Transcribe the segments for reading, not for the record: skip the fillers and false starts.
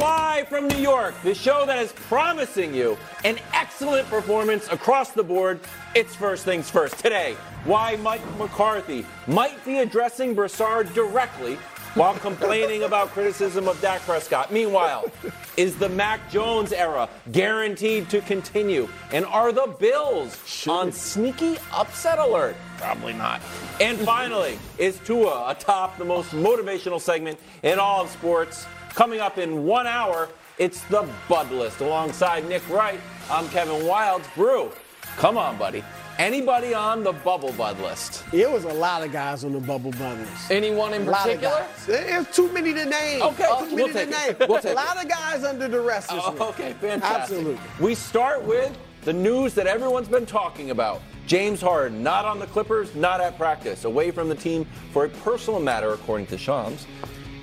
Live from New York, the show that is promising you an excellent performance across the board. It's First Things First. Today, why Mike McCarthy might be addressing Broussard directly while complaining about criticism of Dak Prescott. Meanwhile, is the Mac Jones era guaranteed to continue? And are the Bills on sneaky upset alert? Probably not. And finally, is Tua atop the most motivational segment in all of sports? Coming up in 1 hour, it's the Bud List. Alongside Nick Wright, I'm Kevin Wilds. Brew, come on, buddy. Anybody on the Bubble Bud List? It was a lot of guys on the Bubble Bud List. Anyone in particular? There's too many to name. Okay, we'll take it. A lot of guys under the rest of okay, fantastic. Absolutely. We start with the news that everyone's been talking about. James Harden, not on the Clippers, not at practice. Away from the team for a personal matter, according to Shams.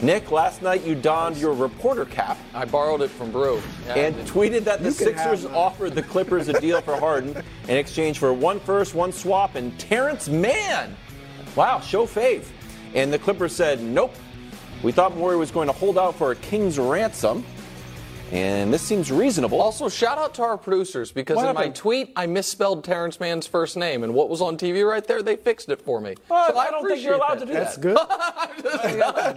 Nick, last night you donned your reporter cap. I borrowed it from Brew. Yeah, and tweeted that the Sixers offered the Clippers a deal for Harden in exchange for one first, one swap, and Terrence Mann. Wow, show fave. And the Clippers said, nope. We thought Morey was going to hold out for a king's ransom. And this seems reasonable. Also, shout out to our producers, because in my tweet, I misspelled Terrence Mann's first name. And what was on TV right there, they fixed it for me. Well, so I don't think you're allowed to do that. That's good.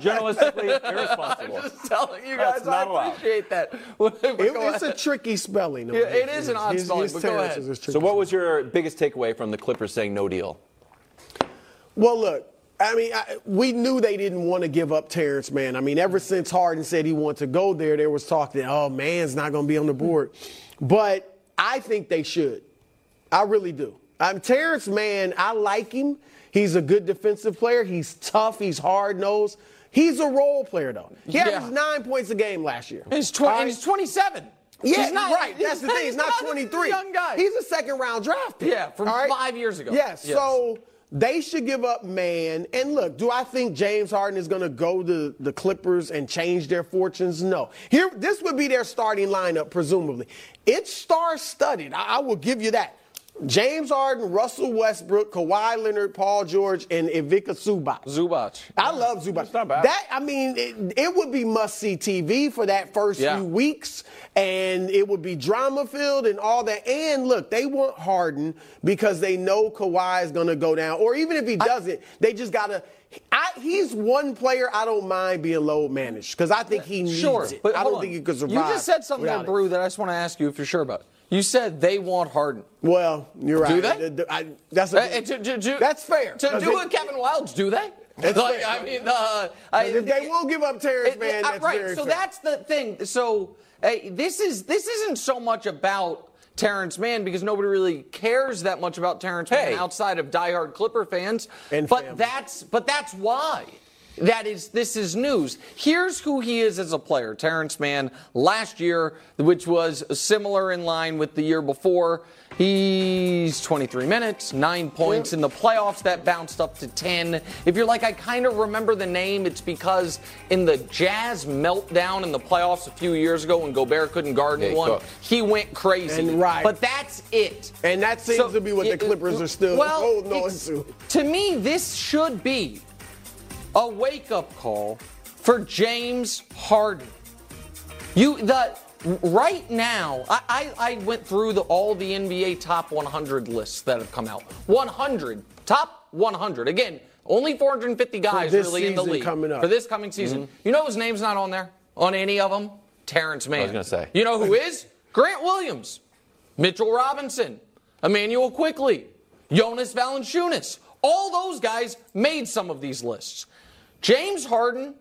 Journalistically irresponsible. I'm just telling you guys, I appreciate that. It's a tricky spelling. Yeah, it is an odd spelling, but go ahead. So what was your biggest takeaway from the Clippers saying no deal? Well, look. I mean, we knew they didn't want to give up Terrence Mann. I mean, ever since Harden said he wanted to go there was talk that, oh, Mann's not going to be on the board. But I think they should. I really do. Terrence Mann, I like him. He's a good defensive player. He's tough. He's hard-nosed. He's a role player, though. He averaged 9 points a game last year. He's 27. Yeah, right. That's the thing. He's not 23. Young guy. He's a second-round draft pick. Yeah, from 5 years ago. Yeah, so... they should give up Mann. And look, do I think James Harden is going to go to the Clippers and change their fortunes? No. This would be their starting lineup, presumably. It's star-studded. I will give you that. James Harden, Russell Westbrook, Kawhi Leonard, Paul George, and Ivica Zubac. Zubac. I love Zubac. It's not bad. It would be must-see TV for that first few weeks, and it would be drama-filled and all that. And, look, they want Harden because they know Kawhi is going to go down. Or even if he doesn't, they just got to – he's one player I don't mind being low managed because I think he needs it. But I don't think he could survive. You just said something there, Brew, that I just want to ask you if you're sure about. You said they want Harden. Well, you're right. Do they? That's fair. To do what Kevin Wilds, do they? That's fair. I mean, if they won't give up Terrence Mann, that's right. So that's the thing. So this isn't so much about Terrence Mann because nobody really cares that much about Terrence Mann outside of diehard Clipper fans. And that's why. This is news. Here's who he is as a player. Terrence Mann last year, which was similar in line with the year before. He's 23 minutes, 9 points in the playoffs. That bounced up to 10. If you're like, I kind of remember the name, it's because in the Jazz meltdown in the playoffs a few years ago when Gobert couldn't guard anyone, he went crazy. But that's it. And that seems to be what the Clippers are still holding on to. To me, this should be a wake-up call for James Harden. Right now, I went through all the NBA top 100 lists that have come out. 100. Top 100. Again, only 450 guys really in the league coming up. For this coming season. Mm-hmm. You know whose name's not on there? On any of them? Terrence Mann. I was going to say. You know who is? Grant Williams, Mitchell Robinson, Emmanuel Quickley, Jonas Valanciunas. All those guys made some of these lists. James Harden,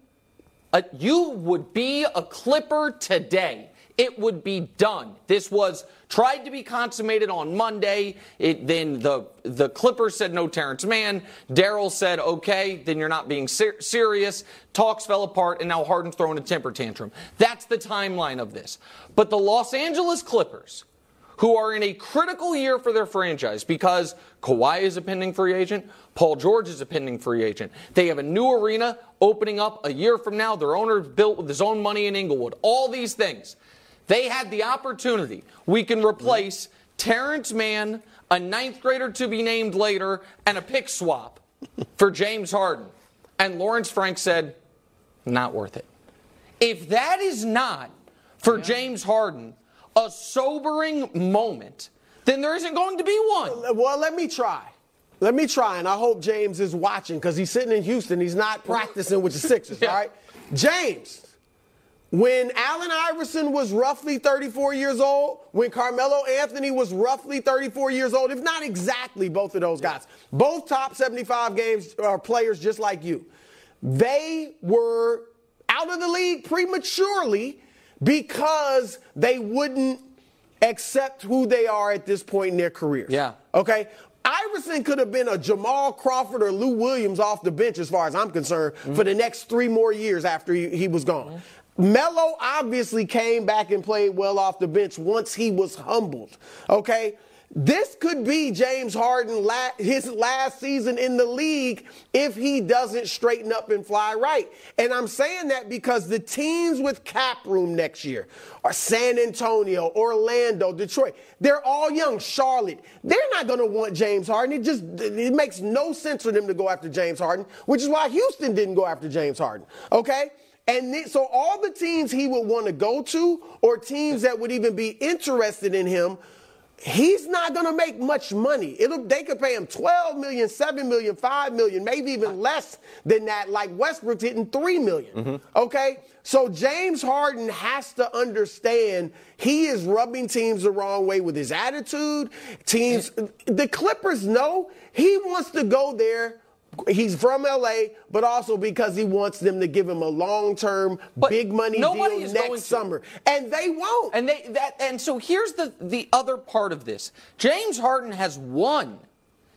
you would be a Clipper today. It would be done. This was tried to be consummated on Monday. Then the Clippers said no Terrence Mann. Daryl said, okay, then you're not being serious. Talks fell apart, and now Harden's throwing a temper tantrum. That's the timeline of this. But the Los Angeles Clippers, who are in a critical year for their franchise because Kawhi is a pending free agent, Paul George is a pending free agent. They have a new arena opening up a year from now. Their owner built with his own money in Inglewood. All these things. They had the opportunity. We can replace Terrence Mann, a ninth grader to be named later, and a pick swap for James Harden. And Lawrence Frank said, not worth it. If that is not for James Harden, a sobering moment, then there isn't going to be one. Well, let me try. Let me try, and I hope James is watching because he's sitting in Houston. He's not practicing with the Sixers, all right? James, when Allen Iverson was roughly 34 years old, when Carmelo Anthony was roughly 34 years old, if not exactly both of those guys, both top 75 games are players just like you. They were out of the league prematurely because they wouldn't accept who they are at this point in their careers. Yeah. Okay? Iverson could have been a Jamal Crawford or Lou Williams off the bench, as far as I'm concerned, for the next 3 more years after he was gone. Melo obviously came back and played well off the bench once he was humbled. Okay? This could be James Harden, his last season in the league if he doesn't straighten up and fly right. And I'm saying that because the teams with cap room next year are San Antonio, Orlando, Detroit. They're all young. Charlotte. They're not going to want James Harden. It makes no sense for them to go after James Harden, which is why Houston didn't go after James Harden. Okay? And so all the teams he would want to go to or teams that would even be interested in him, he's not going to make much money. They could pay him $12 million, $7 million, $5 million, maybe even less than that, like Westbrook's hitting $3 million. Okay? So James Harden has to understand he is rubbing teams the wrong way with his attitude. The Clippers know he wants to go there. He's from L.A., but also because he wants them to give him a long-term, big-money deal next summer. And they won't. And so here's the other part of this. James Harden has won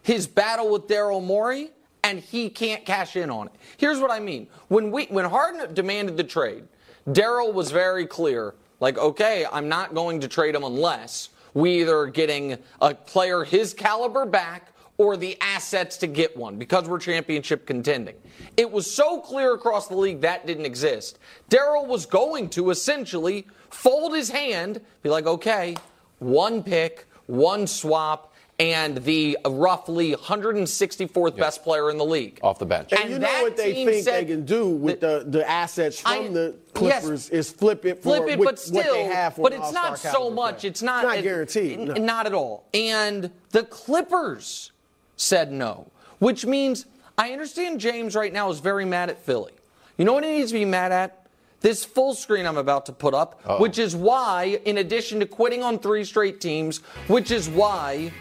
his battle with Daryl Morey, and he can't cash in on it. Here's what I mean. When Harden demanded the trade, Daryl was very clear, like, okay, I'm not going to trade him unless we either are getting a player his caliber back or the assets to get one, because we're championship contending. It was so clear across the league that didn't exist. Daryl was going to essentially fold his hand, be like, okay, 1 pick, 1 swap, and the roughly 164th best player in the league. Off the bench. And you know what they think they can do with the assets from the Clippers is flip it but still, what they have for an all-star caliber player. But it's not so much. It's not guaranteed. Not at all. And the Clippers said no, which means I understand James right now is very mad at Philly. You know what he needs to be mad at? This full screen I'm about to put up, which is why, in addition to quitting on 3 straight teams, which is why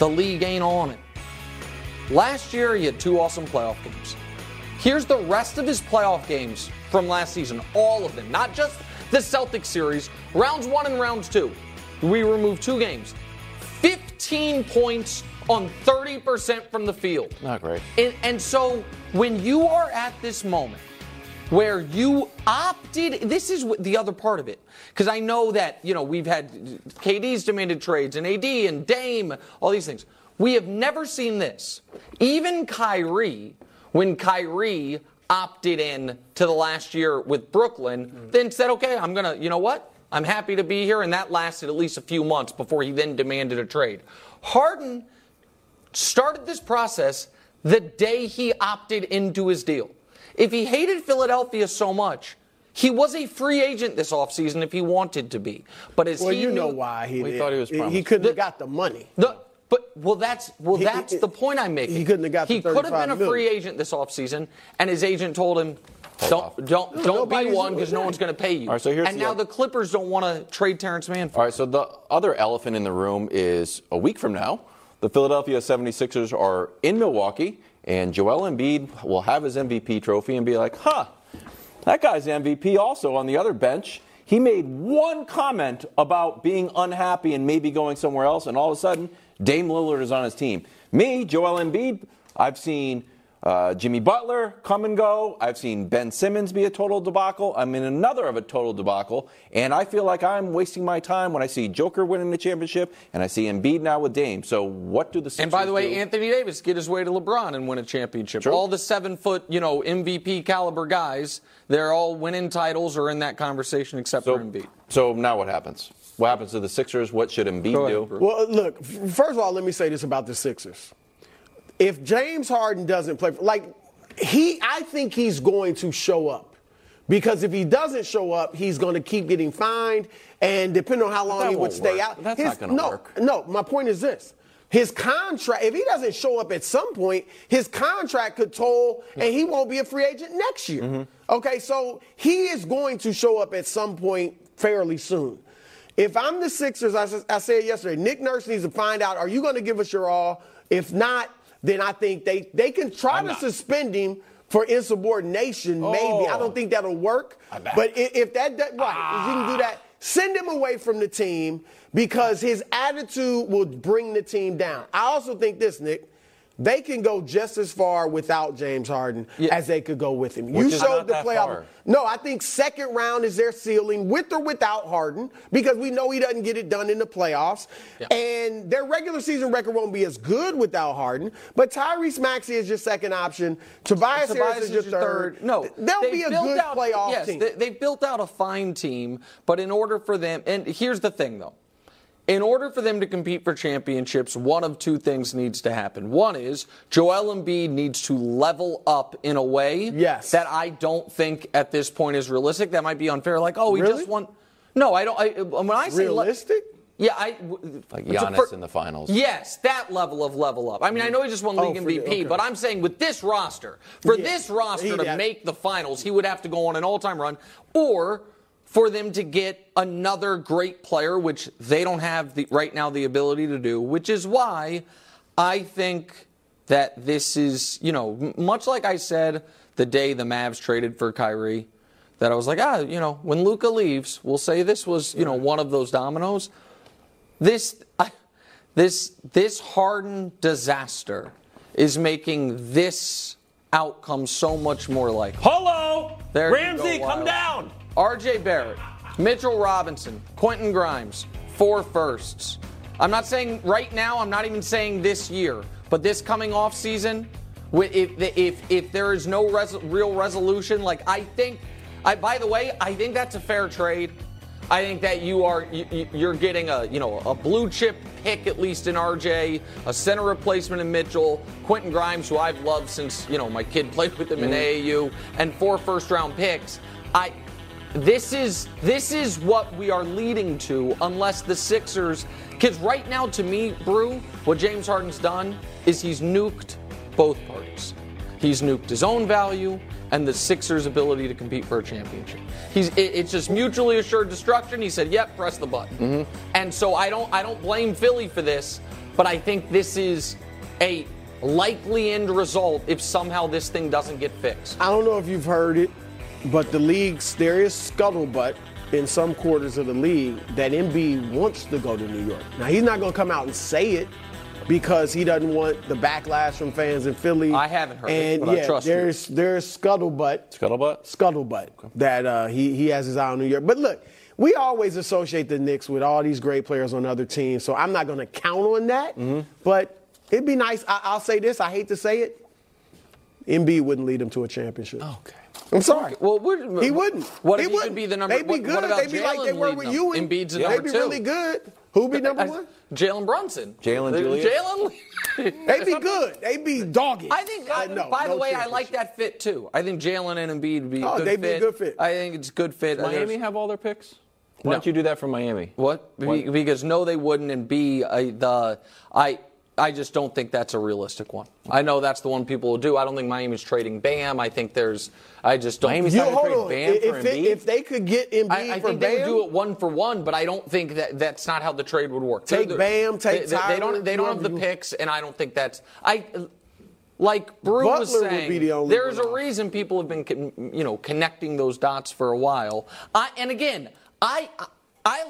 the league ain't on it. Last year, he had 2 awesome playoff games. Here's the rest of his playoff games from last season, all of them, not just the Celtics series, rounds 1 and rounds 2. We removed 2 games. 15 points on 30% from the field. Not great. And so when you are at this moment where you opted, this is the other part of it, because I know that, you know, we've had KD's demanded trades and AD and Dame, all these things. We have never seen this. Even Kyrie, when Kyrie opted in to the last year with Brooklyn, then said, okay, I'm going to, you know what? I'm happy to be here. And that lasted at least a few months before he then demanded a trade. Harden started this process the day he opted into his deal. If he hated Philadelphia so much, he was a free agent this offseason if he wanted to be. But as he knew, you know why he did. Thought he was promised. He couldn't have got the money. But, well, that's the point I'm making. He couldn't have got the $35 million. He could have been a free agent this offseason, and his agent told him, don't be one because no one's going to pay you. All right, so here's and now the Clippers don't want to trade Terrence Mann for. All right, so the other elephant in the room is a week from now, the Philadelphia 76ers are in Milwaukee, and Joel Embiid will have his MVP trophy and be like, huh, that guy's MVP also on the other bench. He made one comment about being unhappy and maybe going somewhere else, and all of a sudden, Dame Lillard is on his team. Me, Joel Embiid, I've seen Jimmy Butler come and go. I've seen Ben Simmons be a total debacle. I'm in another of a total debacle, and I feel like I'm wasting my time when I see Joker winning the championship and I see Embiid now with Dame. So what do the Sixers do? And by the way, Anthony Davis get his way to LeBron and win a championship. True. All the 7-foot, MVP caliber guys, they're all winning titles or in that conversation except for Embiid. So now what happens? What happens to the Sixers? What should Embiid do? Well, look, first of all, let me say this about the Sixers. If James Harden doesn't play, I think he's going to show up. Because if he doesn't show up, he's going to keep getting fined. And depending on how long he would stay out. That's not going to work. No, my point is this. His contract, if he doesn't show up at some point, his contract could toll and he won't be a free agent next year. Mm-hmm. Okay, so he is going to show up at some point fairly soon. If I'm the Sixers, I said yesterday, Nick Nurse needs to find out, are you going to give us your all? If not, then I think they can try to suspend him for insubordination, maybe. I don't think that'll work. But if that doesn't, if you can do that, send him away from the team because his attitude will bring the team down. I also think this, Nick. They can go just as far without James Harden as they could go with him. You showed the playoff. No, I think second round is their ceiling with or without Harden because we know he doesn't get it done in the playoffs. Yeah. And their regular season record won't be as good without Harden. But Tyrese Maxey is your second option. Tobias Harris is your third. No, they'll be a good playoff team. Yes, they've built out a fine team. But in order for them – and here's the thing, though. In order for them to compete for championships, one of two things needs to happen. One is Joel Embiid needs to level up in a way that I don't think at this point is realistic. That might be unfair. Like, oh, he just won. No, I don't. When I say realistic, like Giannis in the finals. Yes, that level of level up. I mean, I know he just won league MVP, but I'm saying with this roster, for this roster to make the finals, he would have to go on an all-time run, or for them to get another great player, which they don't have right now the ability to do, which is why I think that this is, much like I said the day the Mavs traded for Kyrie, that I was like, when Luka leaves, we'll say this was, one of those dominoes. This Harden disaster is making this outcome so much more likely. Hello! Ramsey, come down! R.J. Barrett, Mitchell Robinson, Quentin Grimes, 4 firsts. I'm not saying right now, I'm not even saying this year, but this coming off season, if there is no real resolution, by the way, I think that's a fair trade. I think that you're getting a blue chip pick at least in RJ, a center replacement in Mitchell, Quentin Grimes, who I've loved since my kid played with him in AAU, and 4 first-round picks. This is what we are leading to unless the Sixers, because right now to me, Brew, what James Harden's done is he's nuked both parties. He's nuked his own value and the Sixers' ability to compete for a championship. It's just mutually assured destruction. He said, "Yep, press the button." Mm-hmm. And so I don't blame Philly for this, but I think this is a likely end result if somehow this thing doesn't get fixed. I don't know if you've heard it, but there is scuttlebutt in some quarters of the league that Embiid wants to go to New York. Now, he's not going to come out and say it because he doesn't want the backlash from fans in Philly. I haven't heard it, but I trust you. There's scuttlebutt. Scuttlebutt? Scuttlebutt. Okay. That he has his eye on New York. But look, we always associate the Knicks with all these great players on other teams, so I'm not going to count on that. Mm-hmm. But it'd be nice. I'll say this. I hate to say it. Embiid wouldn't lead them to a championship. Okay. I'm sorry. Well, he wouldn't. What if he would be the number? They'd be good. They'd be like they were with you. Embiid's the number 2. They'd be really good. Who'd be number 1? Jalen Brunson. Jalen. They'd be good. They'd be dogged. I think. By the way, I like that fit too. I think Jalen and Embiid would be good fit. They'd be a good fit. I think it's good fit. Does Miami have all their picks? Why don't you do that for Miami? What? Because no, they wouldn't. And B, I. I just don't think that's a realistic one. I know that's the one people will do. I don't think Miami's trading Bam. I think there's – I just don't – Miami's not going to trade Bam for Embiid. If they could get Embiid for Bam – I think they would do it 1-for-1, but I don't think that that's not how the trade would work. Take Bam, take Tyler. They don't have the picks, and I don't think that's – like Brew was saying, there's a reason people have been, connecting those dots for a while. I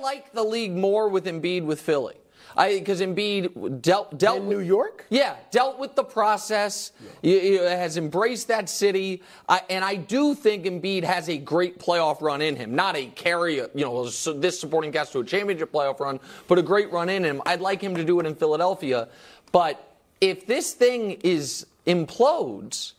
like the league more with Embiid with Philly. Because Embiid dealt in New York? Yeah, dealt with the process, has embraced that city, and I do think Embiid has a great playoff run in him. Not a carry, this supporting cast to a championship playoff run, but a great run in him. I'd like him to do it in Philadelphia, but if this thing implodes,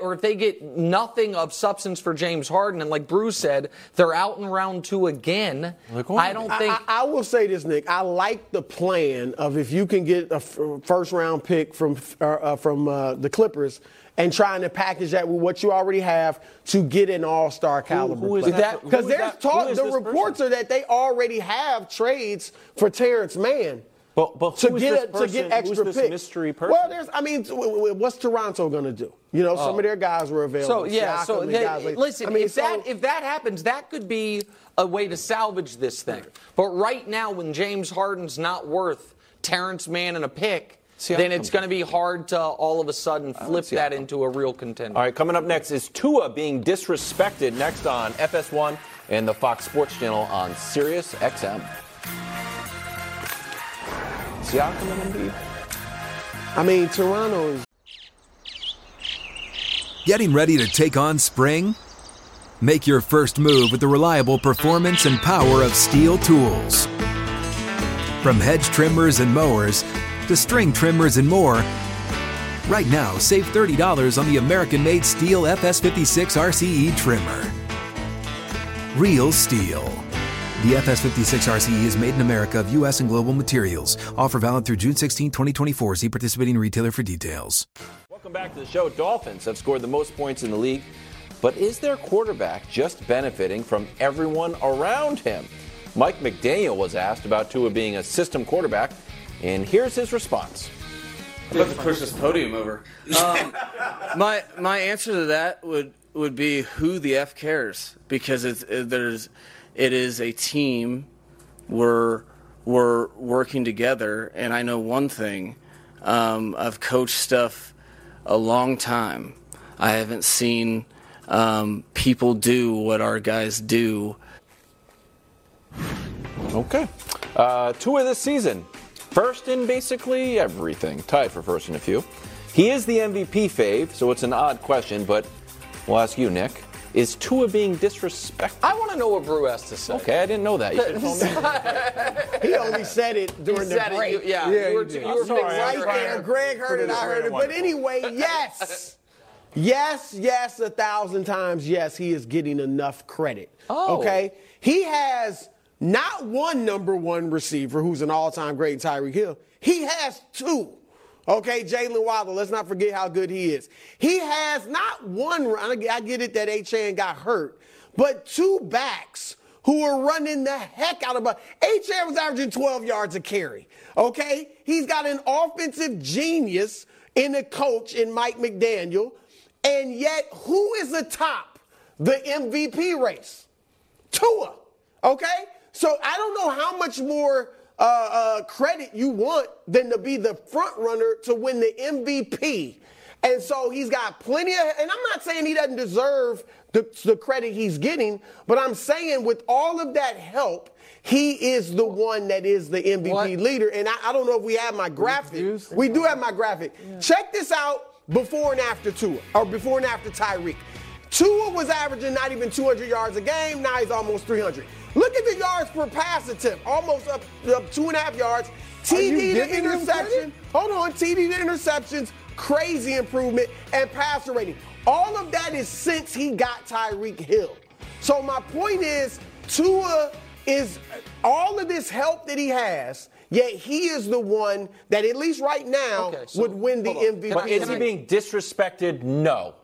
or if they get nothing of substance for James Harden, and like Bruce said, they're out in round 2 again, I don't think... I will say this, Nick. I like the plan of if you can get a first-round pick from the Clippers and trying to package that with what you already have to get an all-star caliber player. Because there's talk, the reports are that they already have trades for Terrence Mann. But who to get extra picks. Mystery person? Well, what's Toronto going to do? Some of their guys were available. So yeah, Siakam if that happens, that could be a way to salvage this thing. But right now, when James Harden's not worth Terrence Mann and a pick, then it's going to be hard to all of a sudden flip that into a real contender. All right, coming up next is Tua being disrespected. Next on FS1 and the Fox Sports Channel on Sirius XM. Siakam and Embiid. Toronto's. Getting ready to take on spring? Make your first move with the reliable performance and power of Steel tools. From hedge trimmers and mowers to string trimmers and more, right now save $30 on the American-made Steel FS56 RCE trimmer. Real Steel. The FS56 RCE is made in America of U.S. and global materials. Offer valid through June 16, 2024. See participating retailer for details. Welcome back to the show. Dolphins have scored the most points in the league, but is their quarterback just benefiting from everyone around him? Mike McDaniel was asked about Tua being a system quarterback, and here's his response. I'm about to push this podium over. My answer to that would be who the F cares, because it is a team. We're working together, and I know one thing. I've coached stuff a long time. I haven't seen people do what our guys do. Okay. Tua this season, first in basically everything, tied for first in a few. He is the MVP fave, so it's an odd question, but we'll ask you, Nick. Is Tua being disrespectful? I want to know what Brew has to say. Okay, I didn't know that. You should have told me. He only said it during the break. You were right there. Greg heard it. I heard it. But anyway, yes. yes, 1,000 times, yes, he is getting enough credit. Oh. Okay? He has not one number one receiver who's an all-time great, Tyreek Hill. He has two. Okay, Jalen Wilder, let's not forget how good he is. He has not one run. I get it that H.A. got hurt, but two backs who were running the heck out of bounds. H.A. was averaging 12 yards a carry, okay? He's got an offensive genius in a coach in Mike McDaniel, and yet who is atop the MVP race? Tua, okay? So I don't know how much more credit you want than to be the front runner to win the MVP. And so he's got plenty of, and I'm not saying he doesn't deserve the credit he's getting, but I'm saying with all of that help, he is the one that is the MVP leader. And I don't know if we have my graphic. We do have my graphic. Yeah. Check this out before and after Tua, or before and after Tyreek. Tua was averaging not even 200 yards a game. Now he's almost 300. Look at the yards per pass attempt, almost up 2.5 yards. TD to interception. Hold on, TD to interceptions, crazy improvement, and passer rating. All of that is since he got Tyreek Hill. So my point is, Tua is all of this help that he has, yet he is the one that at least right now would win the MVP. But is he being disrespected? No.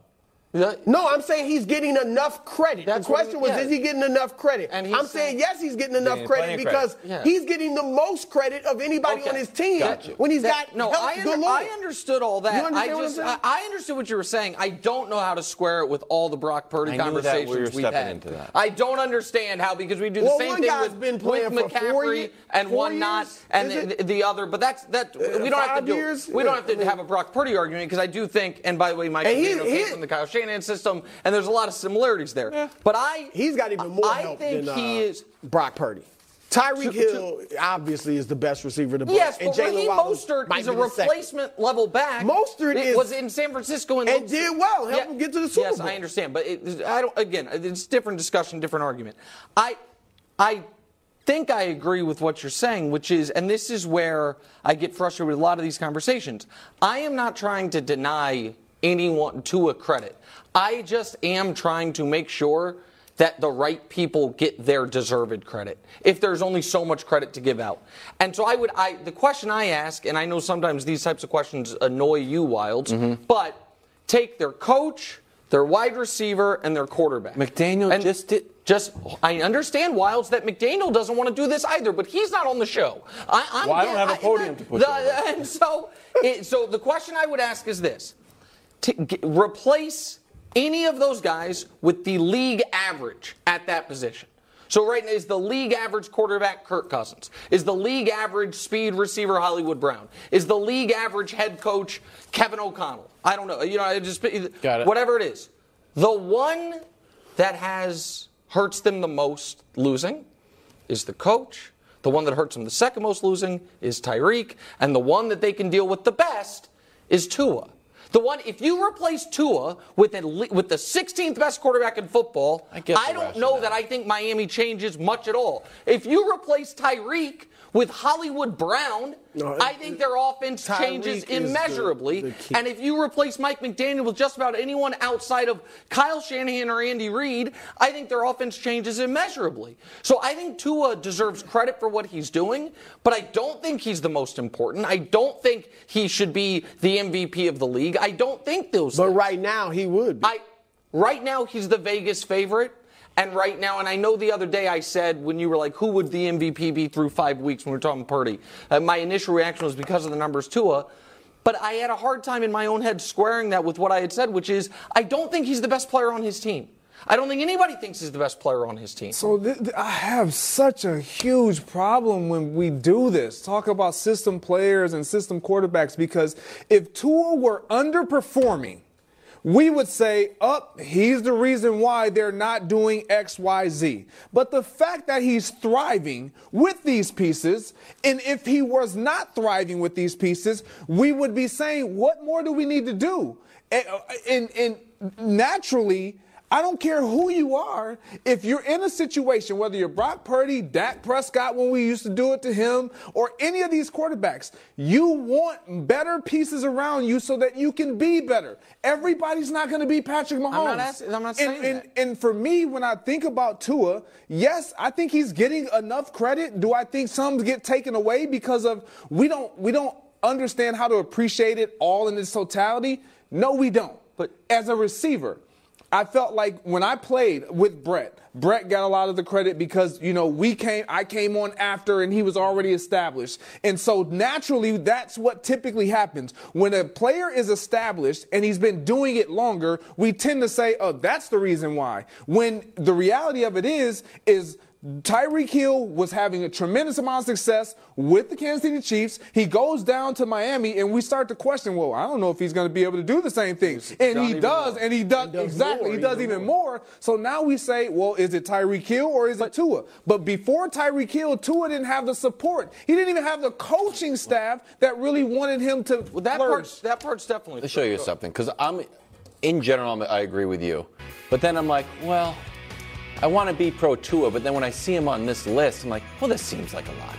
No, I'm saying he's getting enough credit. The question was, is he getting enough credit? And I'm saying, yes, he's getting enough credit because he's getting the most credit of anybody on his team when he's got I understood all that. You understand I understood what you were saying. I don't know how to square it with all the Brock Purdy conversations we've had. Into that. I don't understand how, because we do the same thing with McCaffrey and one not, and the other. But that's that. We don't have to do. We don't have to have a Brock Purdy argument, because I do think. And by the way, Mike McDaniel came from the Kyle Shanahan system, and there's a lot of similarities there. Yeah. But he's got even more help than he is Brock Purdy. Tyreek Hill obviously is the best receiver to play. Yes, but Raheem Mostert is a replacement level back. Mostert was in San Francisco and did well. Help him get to the Super Bowl. Yes, I understand, but I don't. Again, it's different discussion, different argument. I think I agree with what you're saying, which is, and this is where I get frustrated with a lot of these conversations. I am not trying to deny anyone Tua credit. I just am trying to make sure that the right people get their deserved credit, if there's only so much credit to give out. And so the question I ask, and I know sometimes these types of questions annoy you, Wilds, but take their coach, their wide receiver, and their quarterback. McDaniel I understand, Wilds, that McDaniel doesn't want to do this either, but he's not on the show. I don't have a podium to put on. And so the question I would ask is this. Replace any of those guys with the league average at that position. So right now, is the league average quarterback Kirk Cousins? Is the league average speed receiver Hollywood Brown? Is the league average head coach Kevin O'Connell? I don't know. You know, I just whatever it is. The one that hurts them the most losing is the coach. The one that hurts them the second most losing is Tyreek, and the one that they can deal with the best is Tua. The one, if you replace Tua with the 16th best quarterback in football, I don't know that I think Miami changes much at all. If you replace Tyreek with Hollywood Brown, I think their offense changes immeasurably. And if you replace Mike McDaniel with just about anyone outside of Kyle Shanahan or Andy Reid, I think their offense changes immeasurably. So I think Tua deserves credit for what he's doing, but I don't think he's the most important. I don't think he should be the MVP of the league. I don't think those things. But right now, he would be. Right now, he's the Vegas favorite. And right now, and I know the other day I said when you were like, who would the MVP be through 5 weeks when we were talking Purdy? My initial reaction was because of the numbers Tua. But I had a hard time in my own head squaring that with what I had said, which is I don't think he's the best player on his team. I don't think anybody thinks he's the best player on his team. So I have such a huge problem when we do this. Talk about system players and system quarterbacks, because if Tua were underperforming, we would say, he's the reason why they're not doing X, Y, Z. But the fact that he's thriving with these pieces, and if he was not thriving with these pieces, we would be saying, what more do we need to do? And naturally, I don't care who you are, if you're in a situation, whether you're Brock Purdy, Dak Prescott when we used to do it to him, or any of these quarterbacks, you want better pieces around you so that you can be better. Everybody's not going to be Patrick Mahomes. I'm not saying that. And for me, when I think about Tua, yes, I think he's getting enough credit. Do I think some get taken away because of we don't understand how to appreciate it all in its totality? No, we don't. But as a receiver, I felt like when I played with Brett got a lot of the credit because, you know, I came on after and he was already established. And so naturally, that's what typically happens. When a player is established and he's been doing it longer, we tend to say, oh, that's the reason why. When the reality of it is Tyreek Hill was having a tremendous amount of success with the Kansas City Chiefs. He goes down to Miami, and we start to question, well, I don't know if he's going to be able to do the same things. And he does even more. So now we say, well, is it Tyreek Hill or is it Tua? But before Tyreek Hill, Tua didn't have the support. He didn't even have the coaching staff that really wanted him to flourish. That part's definitely true. Let me show you something, because in general, I agree with you. But then I'm like, well, I want to be pro Tua, but then when I see him on this list, I'm like, well, this seems like a lot.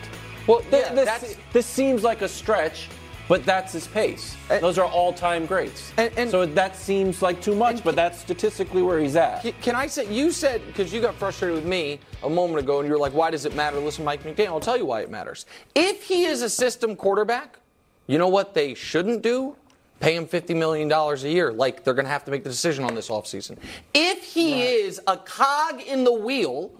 Well, this seems like a stretch, but that's his pace. Those are all-time greats. And so that seems like too much, but that's statistically where he's at. Can I say, you said, because you got frustrated with me a moment ago, and you were like, why does it matter? Listen, Mike McDaniel, I'll tell you why it matters. If he is a system quarterback, you know what they shouldn't do? pay him $50 million a year. Like, they're going to have to make the decision on this offseason. If he is a cog in the wheel,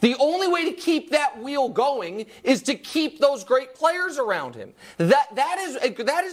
the only way to keep that wheel going is to keep those great players around him. That is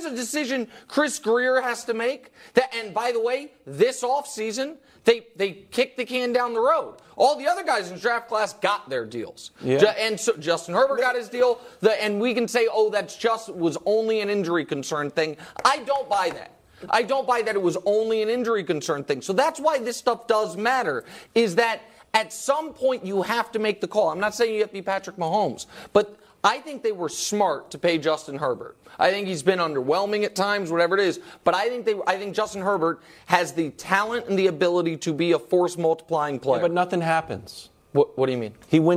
a decision Chris Greer has to make. And by the way, this offseason, they kicked the can down the road. All the other guys in the draft class got their deals. Yeah. And so Justin Herbert got his deal. And we can say, oh, that's just was only an injury concern thing. I don't buy that. I don't buy that it was only an injury concern thing. So that's why this stuff does matter, is that at some point, you have to make the call. I'm not saying you have to be Patrick Mahomes, but I think they were smart to pay Justin Herbert. I think he's been underwhelming at times, whatever it is, but I think Justin Herbert has the talent and the ability to be a force-multiplying player. Yeah, but nothing happens. What do you mean?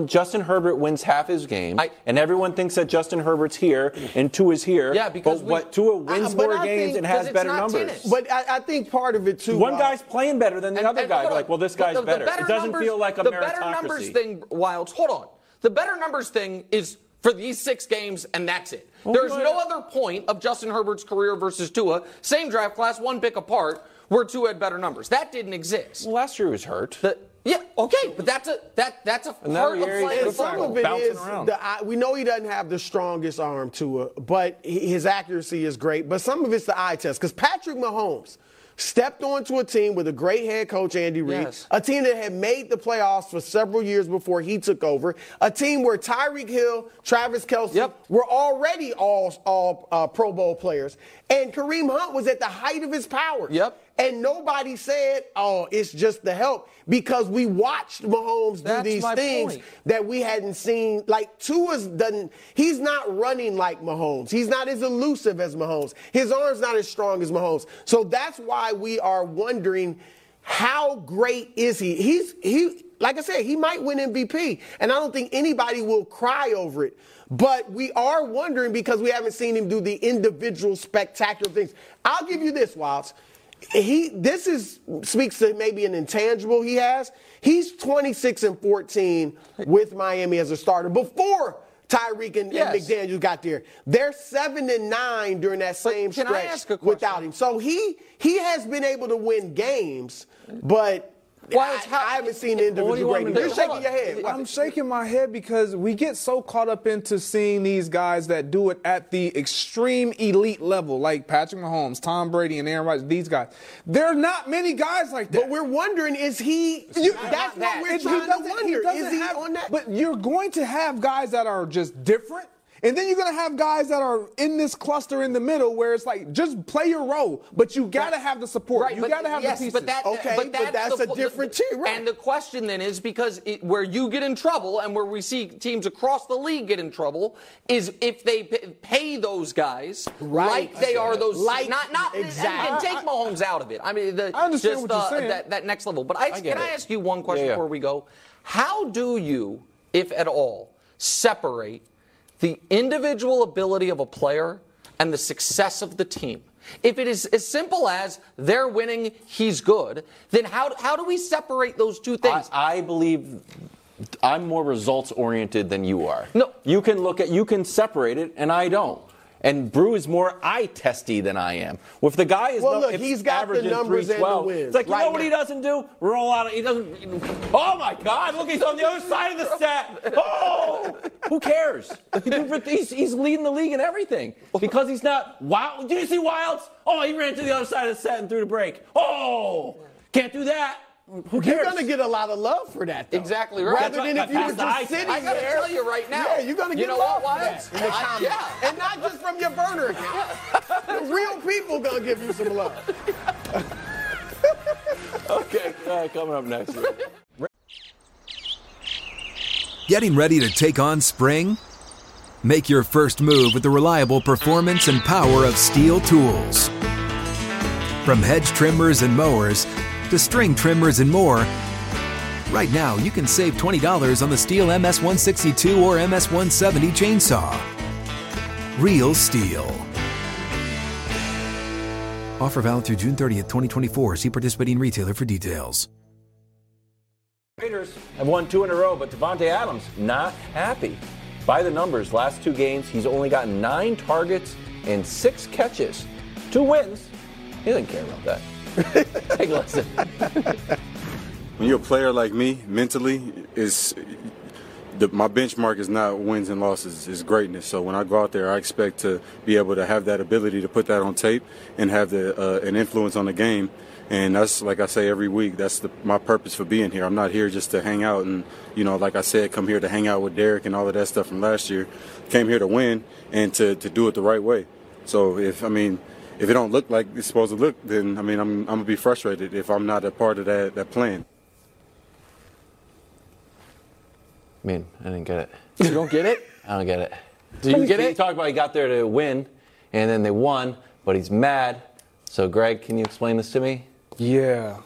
Justin Herbert wins half his game, and everyone thinks that Justin Herbert's here and Tua's here. Yeah, because Tua wins more games and has better numbers. Tennis. But I think part of it too. One guy's playing better than the other guy. Like, well, this guy's better. It doesn't feel like a meritocracy. The better numbers thing, Wilds. Hold on. The better numbers thing is for these 6 games, and that's it. There's no other point of Justin Herbert's career versus Tua. Same draft class, one pick apart, where Tua had better numbers. That didn't exist. Well, last year he was hurt. Yeah, okay, but that's a part of playing. Some of it is we know he doesn't have the strongest arm to it, but his accuracy is great. But some of it's the eye test, because Patrick Mahomes stepped onto a team with a great head coach, Andy Reid, a team that had made the playoffs for several years before he took over, a team where Tyreek Hill, Travis Kelce were already all Pro Bowl players, and Kareem Hunt was at the height of his power. And nobody said, oh, it's just the help, because we watched Mahomes do these things that we hadn't seen. Like, Tua's doesn't – he's not running like Mahomes. He's not as elusive as Mahomes. His arm's not as strong as Mahomes. So that's why we are wondering, how great is he? Like I said, he might win MVP, and I don't think anybody will cry over it. But we are wondering, because we haven't seen him do the individual spectacular things. I'll give you this, Wilds. This speaks to maybe an intangible he has. He's 26-14 with Miami as a starter before Tyreek and McDaniel got there. They're 7-9 during that same stretch without him. So he has been able to win games, but I haven't seen individual rating. You're shaking your head. I'm shaking my head because we get so caught up into seeing these guys that do it at the extreme elite level, like Patrick Mahomes, Tom Brady, and Aaron Rodgers, these guys. There are not many guys like that. But we're wondering, is he – that's what we're trying to wonder. Is he on that? But you're going to have guys that are just different. And then you're going to have guys that are in this cluster in the middle where it's like, just play your role, but you got to have the support. Right, you got to have the pieces. But that's a different team. Right? And the question then is, because where you get in trouble and where we see teams across the league get in trouble is if they pay those guys and take Mahomes out of it. I mean, I understand what you're saying. That next level. But can I ask you one question before we go? How do you, if at all, separate the individual ability of a player and the success of the team? If it is as simple as they're winning, he's good, then how do we separate those two things? I believe I'm more results-oriented than you are. No. You can separate it, and I don't. And Brew is more eye-testy than I am. Well, if the guy is he's got the numbers and the wins. It's like, you know what he doesn't do? Roll out. He doesn't. Oh my God! Look, he's on the other side of the stat. Oh, who cares? He's leading the league in everything because he's not. Wow! Did you see Wilds? Oh, he ran to the other side of the set and threw the break. Oh, can't do that. Who cares? You're going to get a lot of love for that, though. Exactly right. Rather than if you were just sitting there. I got to tell you right now. Yeah, you're going to get love for that in the comments. Yeah. And not just from your burner account. The real people going to give you some love. Okay, all right, coming up next. Getting ready to take on spring? Make your first move with the reliable performance and power of Steel tools. From hedge trimmers and mowers to string trimmers and more. Right now, you can save $20 on the Steel MS-162 or MS-170 chainsaw. Real Steel. Offer valid through June 30th, 2024. See participating retailer for details. Raiders have won 2 in a row, but Davante Adams not happy. By the numbers, last 2 games, he's only gotten 9 targets and 6 catches. 2 wins. He doesn't care about that. Take a lesson. When you're a player like me, mentally, my benchmark is not wins and losses, it's greatness. So when I go out there, I expect to be able to have that ability to put that on tape and have an influence on the game. And that's, like I say every week, that's my purpose for being here. I'm not here just to hang out and, you know, like I said, come here to hang out with Derek and all of that stuff from last year. Came here to win and to do it the right way. So, if it don't look like it's supposed to look, then, I'm going to be frustrated if I'm not a part of that plan. I didn't get it. You don't get it? I don't get it. Do you get it? He talked about he got there to win, and then they won, but he's mad. So, Greg, can you explain this to me? Yeah.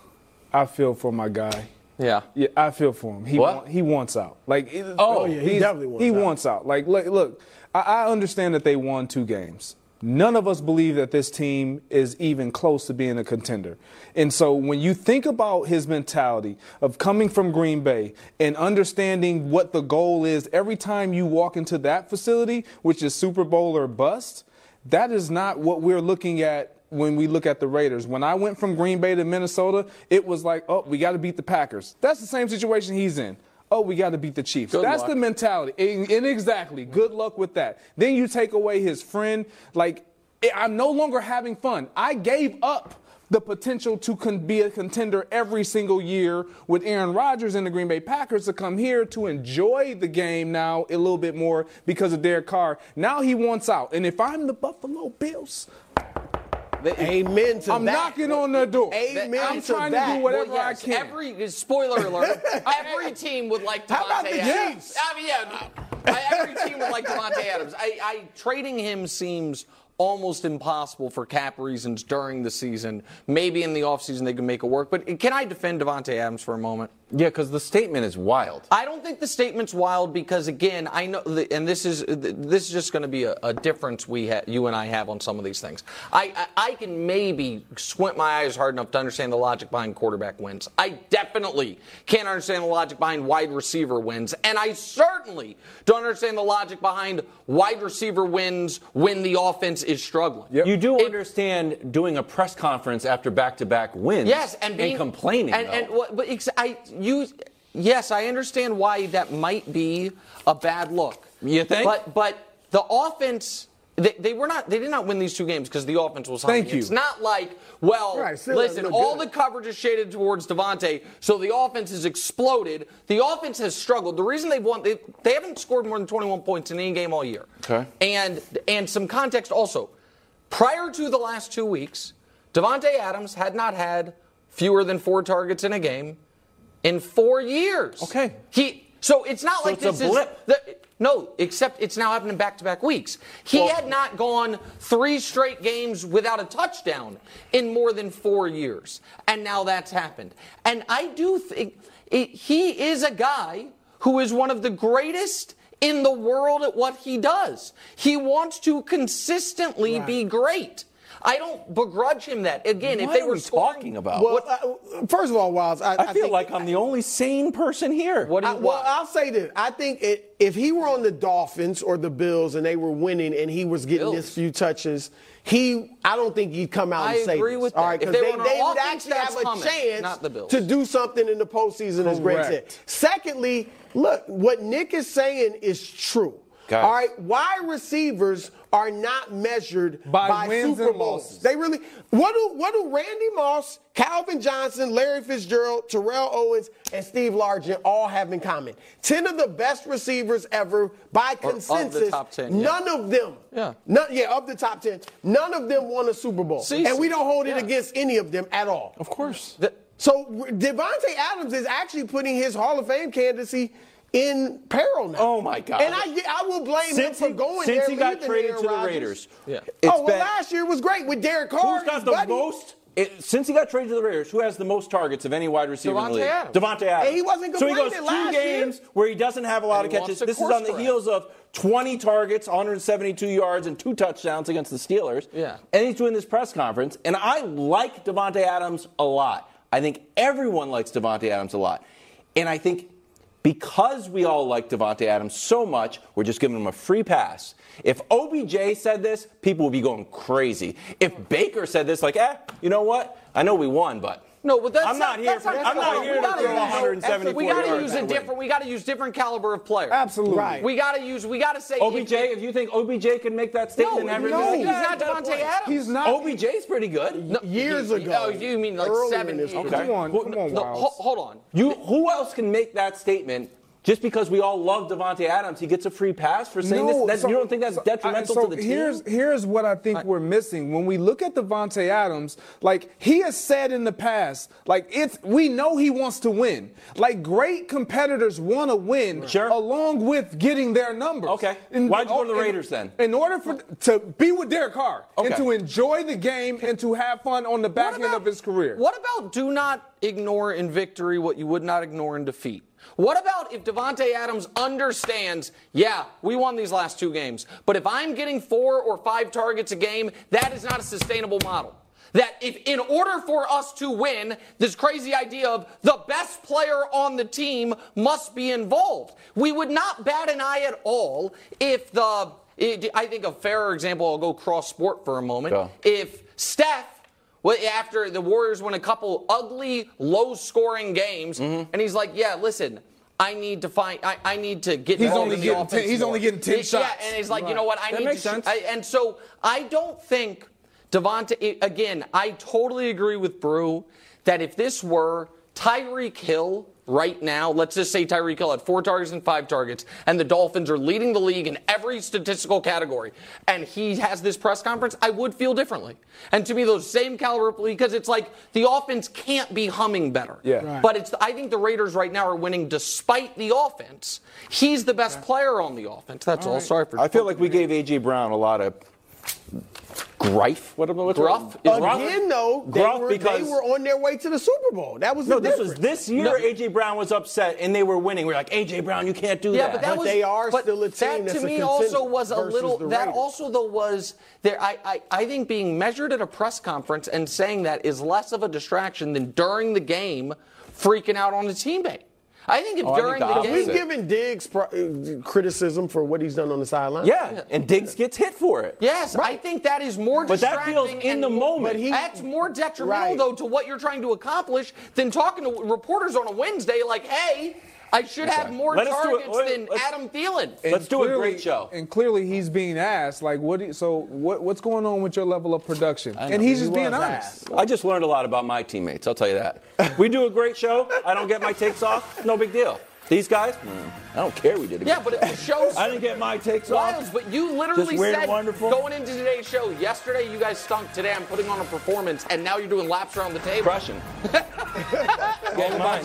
I feel for my guy. Yeah, I feel for him. He wants out. Like, he definitely wants out. He wants out. Like, look, I understand that they won 2 games. None of us believe that this team is even close to being a contender. And so when you think about his mentality of coming from Green Bay and understanding what the goal is every time you walk into that facility, which is Super Bowl or bust, that is not what we're looking at when we look at the Raiders. When I went from Green Bay to Minnesota, it was like, oh, we got to beat the Packers. That's the same situation he's in. Oh, we got to beat the Chiefs. That's the mentality. And exactly. Good luck with that. Then you take away his friend. Like, I'm no longer having fun. I gave up the potential to be a contender every single year with Aaron Rodgers and the Green Bay Packers to come here to enjoy the game now a little bit more because of Derek Carr. Now he wants out. And if I'm the Buffalo Bills, amen to that. I'm knocking on their door. Amen to that. I'm trying to do whatever I can. Spoiler alert, every team would like Davante Adams. Every team would like Davante Adams. Trading him seems almost impossible for cap reasons during the season. Maybe in the offseason they can make it work. But can I defend Davante Adams for a moment? Yeah, because the statement is wild. I don't think the statement's wild because, again, I know, and this is just going to be a difference you and I have on some of these things. I can maybe squint my eyes hard enough to understand the logic behind quarterback wins. I definitely can't understand the logic behind wide receiver wins, and I certainly don't understand the logic behind wide receiver wins when the offense is struggling. Yep. You do understand doing a press conference after back-to-back wins. Yes, and complaining. Yes, I understand why that might be a bad look. You think? But the offense. They did not win these 2 games because the offense was humming. Thank you. It's not like, listen, all the coverage is shaded towards Davante, so the offense has exploded. The offense has struggled. The reason they've won, they haven't scored more than 21 points in any game all year. Okay. And some context also. Prior to the last 2 weeks, Davante Adams had not had fewer than 4 targets in a game in 4 years. Okay. So it's not like this is a blip. No, except it's now happening back-to-back weeks. He had not gone 3 straight games without a touchdown in more than 4 years, and now that's happened. And I do think he is a guy who is one of the greatest in the world at what he does. He wants to consistently be great. I don't begrudge him that. Again, if they were talking about. Well, first of all, Wilds, I feel like I'm the only sane person here. What do you want? Well, I'll say this. I think if he were on the Dolphins or the Bills and they were winning and he was getting this few touches, I don't think he'd come out and say this. I agree with that. All right, because they would actually have a chance to do something in the postseason, as Greg said. Secondly, look, what Nick is saying is true. Guys. All right, wide receivers are not measured by Super Bowls. They really – what do Randy Moss, Calvin Johnson, Larry Fitzgerald, Terrell Owens, and Steve Largent all have in common? 10 of the best receivers ever by consensus. Of the top 10, none of them. Yeah. Of the top 10. None of them won a Super Bowl. And we don't hold it against any of them at all. Of course. So Davante Adams is actually putting his Hall of Fame candidacy in peril now. Oh, my God. And I will blame him for going there. Since he got traded to the Raiders. Yeah. Last year was great with Derek Carr. Who's got the most? Since he got traded to the Raiders, who has the most targets of any wide receiver in the league? Davante Adams. And he wasn't complaining last year. So he goes 2 games where he doesn't have a lot of catches. This is on the heels of 20 targets, 172 yards, and 2 touchdowns against the Steelers. Yeah. And he's doing this press conference. And I like Davante Adams a lot. I think everyone likes Davante Adams a lot. And I think because we all like Davante Adams so much, we're just giving him a free pass. If OBJ said this, people would be going crazy. If Baker said this, like, you know what? I know we won, but I'm not here to throw 174 yards. We got to use different caliber of player. Absolutely. Right. We got to say OBJ. If you think OBJ can make that statement, he's not Davante Adams. He's not. OBJ's pretty good. No, years ago. Oh, you mean like 7 years? Okay. Come on, hold on. Who else can make that statement? Just because we all love Davante Adams, he gets a free pass for saying this? You don't think that's detrimental to the team? Here's what I think we're missing. When we look at Davante Adams, like, he has said in the past, like, we know he wants to win. Like, great competitors want to win along with getting their numbers. Okay. Why'd you go to the Raiders then? In order to be with Derek Carr and to enjoy the game and to have fun on the back end of his career. What about do not ignore in victory what you would not ignore in defeat? What about if Davante Adams understands, we won these last two games, but if I'm getting 4 or 5 targets a game, that is not a sustainable model. That if in order for us to win, this crazy idea of the best player on the team must be involved. We would not bat an eye at all if I think a fairer example, I'll go cross-sport for a moment, if Steph, after the Warriors won a couple ugly, low-scoring games, and he's like, listen, I need to get involved in the offense. He's only getting 10 shots. Yeah, and he's like, you know what, that makes sense. And so I don't think Davante, again, I totally agree with Brew that if this were Tyreek Hill right now, let's just say Tyreek Hill had 4 targets and 5 targets, and the Dolphins are leading the league in every statistical category, and he has this press conference, I would feel differently. And to me, those same caliber, because it's like the offense can't be humming better. Yeah. Right. But I think the Raiders right now are winning despite the offense. He's the best player on the offense. That's all. Right. Sorry for. I feel like we gave A.J. Brown a lot of grief. What about Gruff? Again, though, they were on their way to the Super Bowl. That was the difference. This year, A.J. Brown was upset, and they were winning. We were like, A.J. Brown, you can't do that. But they are still a team that's a contender versus the Raiders. That, to me, also was a little – that also, though, was – I think being measured at a press conference and saying that is less of a distraction than during the game freaking out on a teammate. I think if during the game. We've given Diggs criticism for what he's done on the sideline. Yeah, and Diggs gets hit for it. Yes, right. I think that is more distracting. But that feels in the moment. That's more detrimental, though, to what you're trying to accomplish than talking to reporters on a Wednesday like, hey, I should have more targets than Adam Thielen. Let's do a great show. And clearly he's being asked, like, what's going on with your level of production? And he's just being honest. I just learned a lot about my teammates, I'll tell you that. We do a great show. I don't get my takes off. No big deal. These guys, I don't care. We did it. Yeah, but it shows. I didn't get my takes off. But you literally said going into today's show, yesterday you guys stunk. Today I'm putting on a performance, and now you're doing laps around the table. Crushing. Game mine.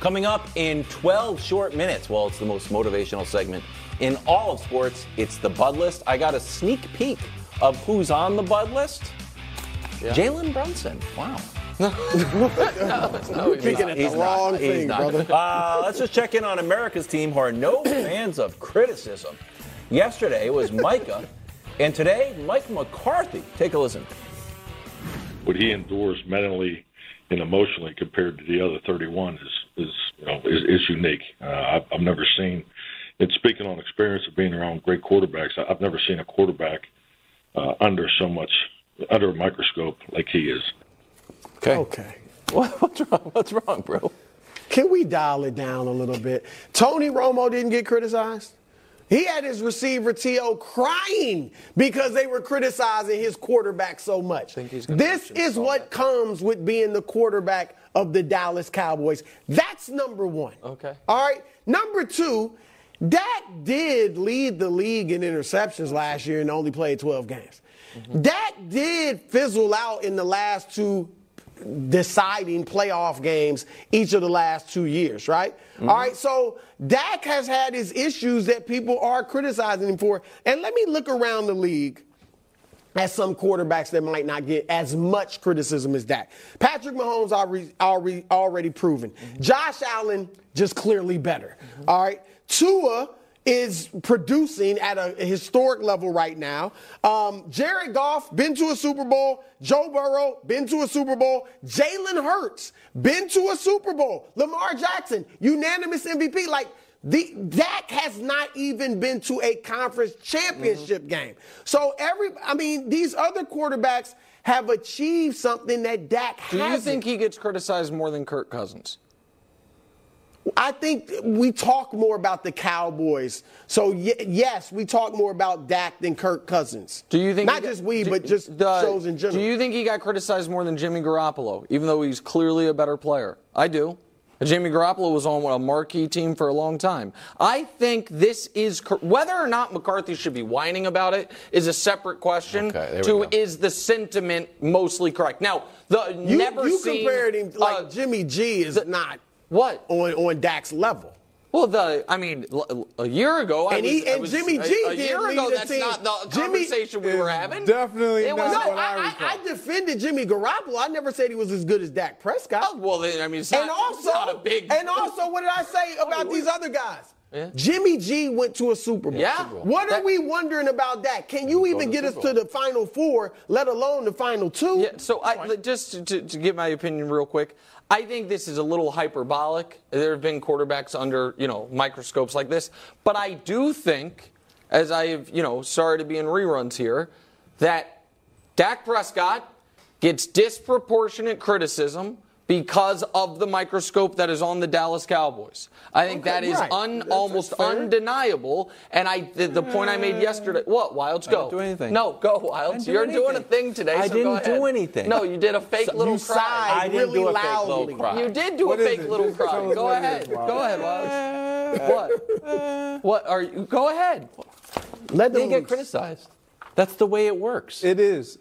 Coming up in 12 short minutes, well, it's the most motivational segment in all of sports. It's the Bud List. I got a sneak peek of who's on the Bud List. Yeah. Jalen Brunson. Wow. No, he's wrong thing, brother. Let's just check in on America's team, who are no fans of criticism. Yesterday it was Micah, and today Mike McCarthy. Take a listen. What he endures mentally and emotionally compared to the other 31 is unique. I've never seen, and speaking on experience of being around great quarterbacks, I've never seen a quarterback under a microscope like he is. Okay. What's wrong, bro? Can we dial it down a little bit? Tony Romo didn't get criticized. He had his receiver, T.O., crying because they were criticizing his quarterback so much. This is what comes with being the quarterback of the Dallas Cowboys. That's number one. Okay. All right. Number two, Dak did lead the league in interceptions last year and only played 12 games. Dak did fizzle out in the last two deciding playoff games each of the last 2 years, right? Mm-hmm. All right, so Dak has had his issues that people are criticizing him for. And let me look around the league at some quarterbacks that might not get as much criticism as Dak. Patrick Mahomes already proven. Mm-hmm. Josh Allen just clearly better. Mm-hmm. All right, Tua is producing at a historic level right now. Jared Goff, been to a Super Bowl. Joe Burrow, been to a Super Bowl. Jalen Hurts, been to a Super Bowl. Lamar Jackson, unanimous MVP. Like, Dak has not even been to a conference championship mm-hmm. game. So, these other quarterbacks have achieved something that Dak hasn't. Do you think he gets criticized more than Kirk Cousins? I think we talk more about the Cowboys. So, yes, we talk more about Dak than Kirk Cousins. Do you think Not just shows in general. Do you think he got criticized more than Jimmy Garoppolo, even though he's clearly a better player? I do. Jimmy Garoppolo was on a marquee team for a long time. I think this is – whether or not McCarthy should be whining about it is a separate question. Okay, is the sentiment mostly correct? Now, you compared him like Jimmy G is not – What? On Dak's level. Well, a year ago, Jimmy G did. A year ago, that's not the conversation we were having. Definitely not. No, I defended Jimmy Garoppolo. I never said he was as good as Dak Prescott. Oh, well, it's not a big. And also, what did I say about these other guys? Yeah. Jimmy G went to a Super Bowl. Yeah. What are we wondering about that? Can you even get us to the Final Four, let alone the Final Two? Yeah, so just to get my opinion real quick, I think this is a little hyperbolic. There have been quarterbacks under, microscopes like this. But I do think, as I have, sorry to be in reruns here, that Dak Prescott gets disproportionate criticism because of the microscope that is on the Dallas Cowboys. I think that is almost undeniable. And the point I made yesterday. What, Wilds? Go. I didn't do anything. No, go, Wilds. You're doing a thing today. I didn't do anything. No, you did a fake little cry. I didn't do a fake little cry. You did do a fake little cry. Go ahead. Go ahead, Wilds. What? What are you? Go ahead. Let them get criticized. That's the way it works. It is.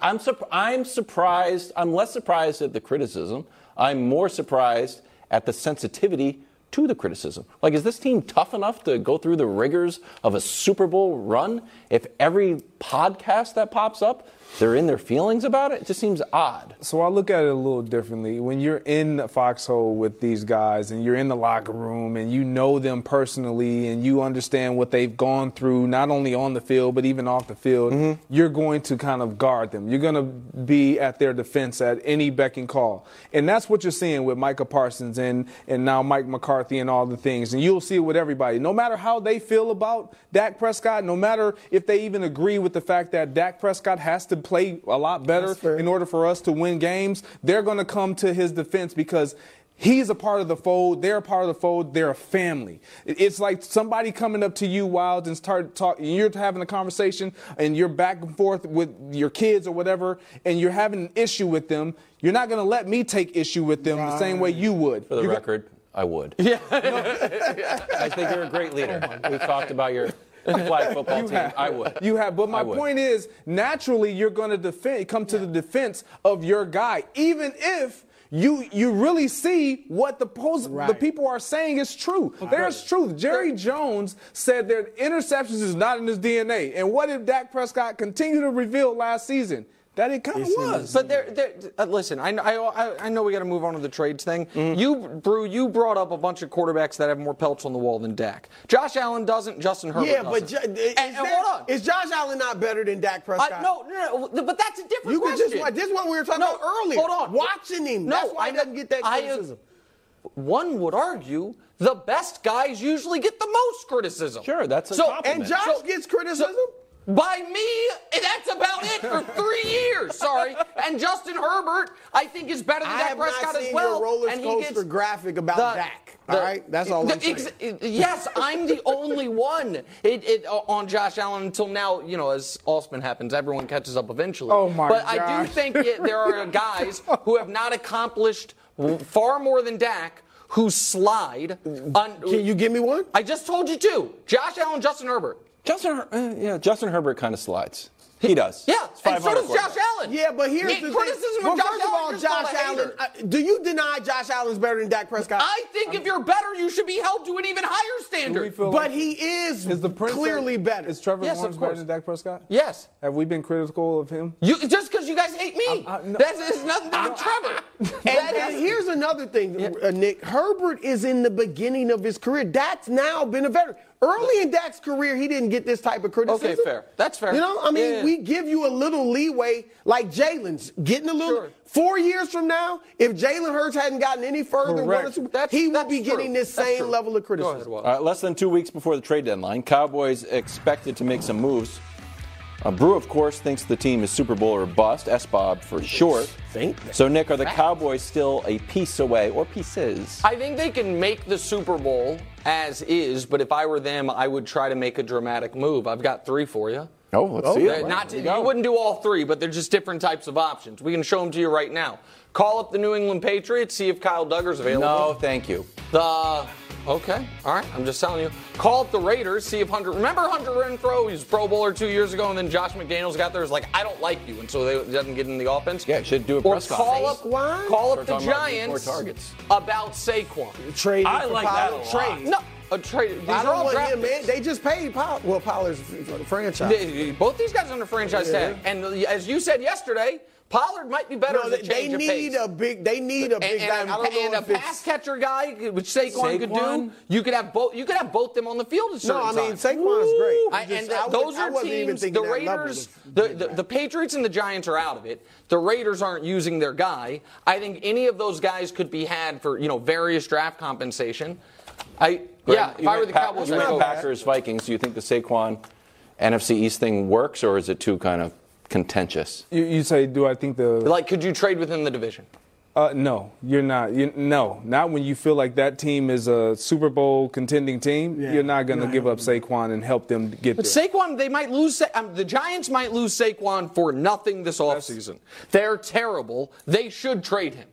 I'm surprised. I'm less surprised at the criticism. I'm more surprised at the sensitivity to the criticism. Like, is this team tough enough to go through the rigors of a Super Bowl run? If every podcast that pops up, they're in their feelings about it? It just seems odd. So I look at it a little differently. When you're in the foxhole with these guys and you're in the locker room and you know them personally and you understand what they've gone through, not only on the field but even off the field, mm-hmm. you're going to kind of guard them. You're going to be at their defense at any beck and call. And that's what you're seeing with Micah Parsons and now Mike McCarthy and all the things. And you'll see it with everybody. No matter how they feel about Dak Prescott, no matter if they even agree with the fact that Dak Prescott has to play a lot better in order for us to win games, they're going to come to his defense because he's a part of the fold. They're a part of the fold. They're a family. It's like somebody coming up to you, Wilds, and start talking. You're having a conversation, and you're back and forth with your kids or whatever, and you're having an issue with them. You're not going to let me take issue with them the same way you would. For the record, I would. Yeah. I think you're a great leader. We've talked about your flag football team. I would. You have. But my point is, naturally, you're going to come to the defense of your guy, even if you really see what the people are saying is true. Okay. There's truth. Jerry Jones said that interceptions is not in his DNA. And what did Dak Prescott continue to reveal last season? That it kind of was. But listen, I know we got to move on to the trades thing. Mm-hmm. You brought up a bunch of quarterbacks that have more pelts on the wall than Dak. Josh Allen doesn't. Justin Herbert doesn't. Yeah, but hold on. Is Josh Allen not better than Dak Prescott? No, but that's a different question. This is what we were talking about earlier. Hold on. Watching him. No, that's why I didn't get that criticism. One would argue the best guys usually get the most criticism. Sure, that's a compliment. And Josh gets criticism? By me, that's about it for 3 years. Sorry. And Justin Herbert, I think, is better than Dak Prescott as well. I have not seen your roller coaster graphic about Dak. All right? That's all I'm saying. Yes, I'm the only one on Josh Allen until now, as Alsman happens, everyone catches up eventually. Oh, my God. But gosh. I do think there are guys who have not accomplished far more than Dak who slide. Can you give me one? I just told you two. Josh Allen, Justin Herbert. Justin Herbert kind of slides. He does. Yeah, and so does Josh Allen. Yeah, but here's the criticism of Josh Allen. Josh Allen. Do you deny Josh Allen's better than Dak Prescott? I think if you're better, you should be held to an even higher standard. But like he is clearly better. Is Trevor Lawrence better than Dak Prescott? Yes. Have we been critical of him? Just because you guys hate me. No. That's nothing to do with Trevor. And here's another thing, Nick. Herbert is in the beginning of his career. Dak's now been a veteran. Early in Dak's career, he didn't get this type of criticism. Okay, fair. That's fair. You know, I mean, we give you a little leeway, like Jalen's getting a little. Sure. 4 years from now, if Jalen Hurts hadn't gotten any further, he would be getting this same level of criticism. All right, less than 2 weeks before the trade deadline, Cowboys expected to make some moves. Brew, of course, thinks the team is Super Bowl or bust, S-Bob for short. So, Nick, are the Cowboys still a piece away or pieces? I think they can make the Super Bowl as is, but if I were them, I would try to make a dramatic move. I've got three for you. Oh, let's see it. You wouldn't do all three, but they're just different types of options. We can show them to you right now. Call up the New England Patriots, see if Kyle Duggar's available. No, thank you. Okay, all right, I'm just telling you. Call up the Raiders, see if Hunter... Remember Hunter Renfrow? He was a Pro Bowler 2 years ago, and then Josh McDaniels got there. He's like, I don't like you, and so they doesn't get in the offense. Yeah, should do a press conference. Call up the Giants about Saquon. Trade. I like that a lot. Trade. No. A trade. These I don't want him, man. They just paid Powell. Well, Pollard's on the franchise. Both these guys are on the franchise tag. And as you said yesterday, Pollard might be better as a change of pace. They need a big guy, and a pass catcher guy, which Saquon could do. You could have both them on the field at certain times. No, I mean Saquon's great. The Patriots and the Giants are out of it. The Raiders aren't using their guy. I think any of those guys could be had for, you know, various draft compensation. If I were the Cowboys, I would. Packers, Vikings, do you think the Saquon NFC East thing works, or is it too kind of contentious? You say, do I think the... Like, could you trade within the division? No, you're not. Not when you feel like that team is a Super Bowl contending team. Yeah. You're not going to give up Saquon and help them get there. Saquon, they might lose. The Giants might lose Saquon for nothing this offseason. They're terrible. They should trade him.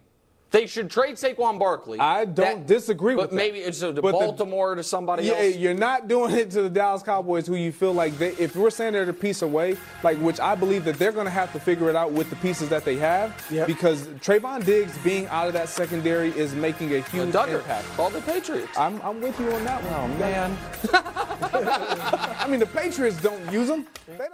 They should trade Saquon Barkley. I don't disagree with that. But maybe it's to Baltimore to somebody else. Yeah, you're not doing it to the Dallas Cowboys, who you feel like if we're saying they're the piece away, like, which I believe that they're going to have to figure it out with the pieces that they have, because Trayvon Diggs being out of that secondary is making a huge impact. All the Patriots. I'm with you on that one. Oh, man. I mean, the Patriots don't use them. They don't.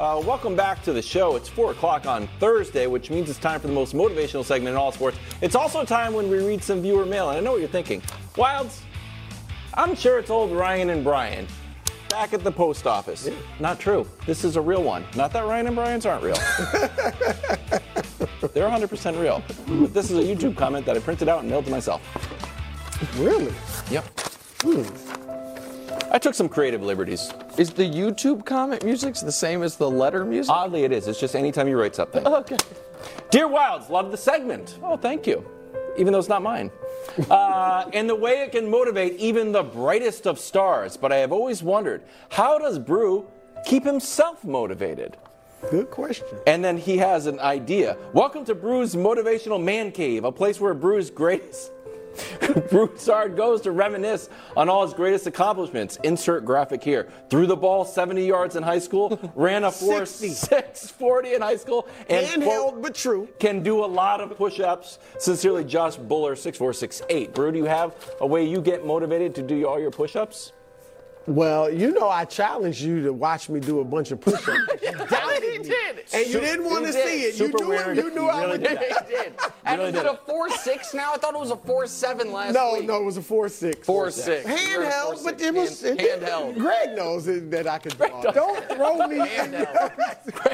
Welcome back to the show. It's 4 o'clock on Thursday, which means it's time for the most motivational segment in all sports. It's also time when we read some viewer mail, and I know what you're thinking. Wilds, I'm sure it's old Ryan and Brian back at the post office. Yeah. Not true. This is a real one. Not that Ryan and Brian's aren't real. They're 100% real. But this is a YouTube comment that I printed out and mailed to myself. Really? Yep. I took some creative liberties. Is the YouTube comment music the same as the letter music? Oddly, it is. It's just anytime you write something. Okay. Dear Wilds, love the segment. Oh, thank you. Even though it's not mine. And the way it can motivate even the brightest of stars. But I have always wondered, how does Brew keep himself motivated? Good question. And then he has an idea. Welcome to Brew's Motivational Man Cave, a place where Brew's greatest... Broussard goes to reminisce on all his greatest accomplishments. Insert graphic here. Threw the ball 70 yards in high school, ran a 4.640 in high school, and held but true. Can do a lot of push-ups. Sincerely, Josh Buller, 6'4", 6'8". Brew, do you have a way you get motivated to do all your push-ups? Well, you know, I challenged you to watch me do a bunch of push-ups. You didn't want to see it. You knew I would do it. And is it a 4.6 now? I thought it was a 4.7 last week. No, it was a 4.6. 4.6. Handheld, but it was... Handheld. Greg knows that I could do all that. Don't throw me... Handheld.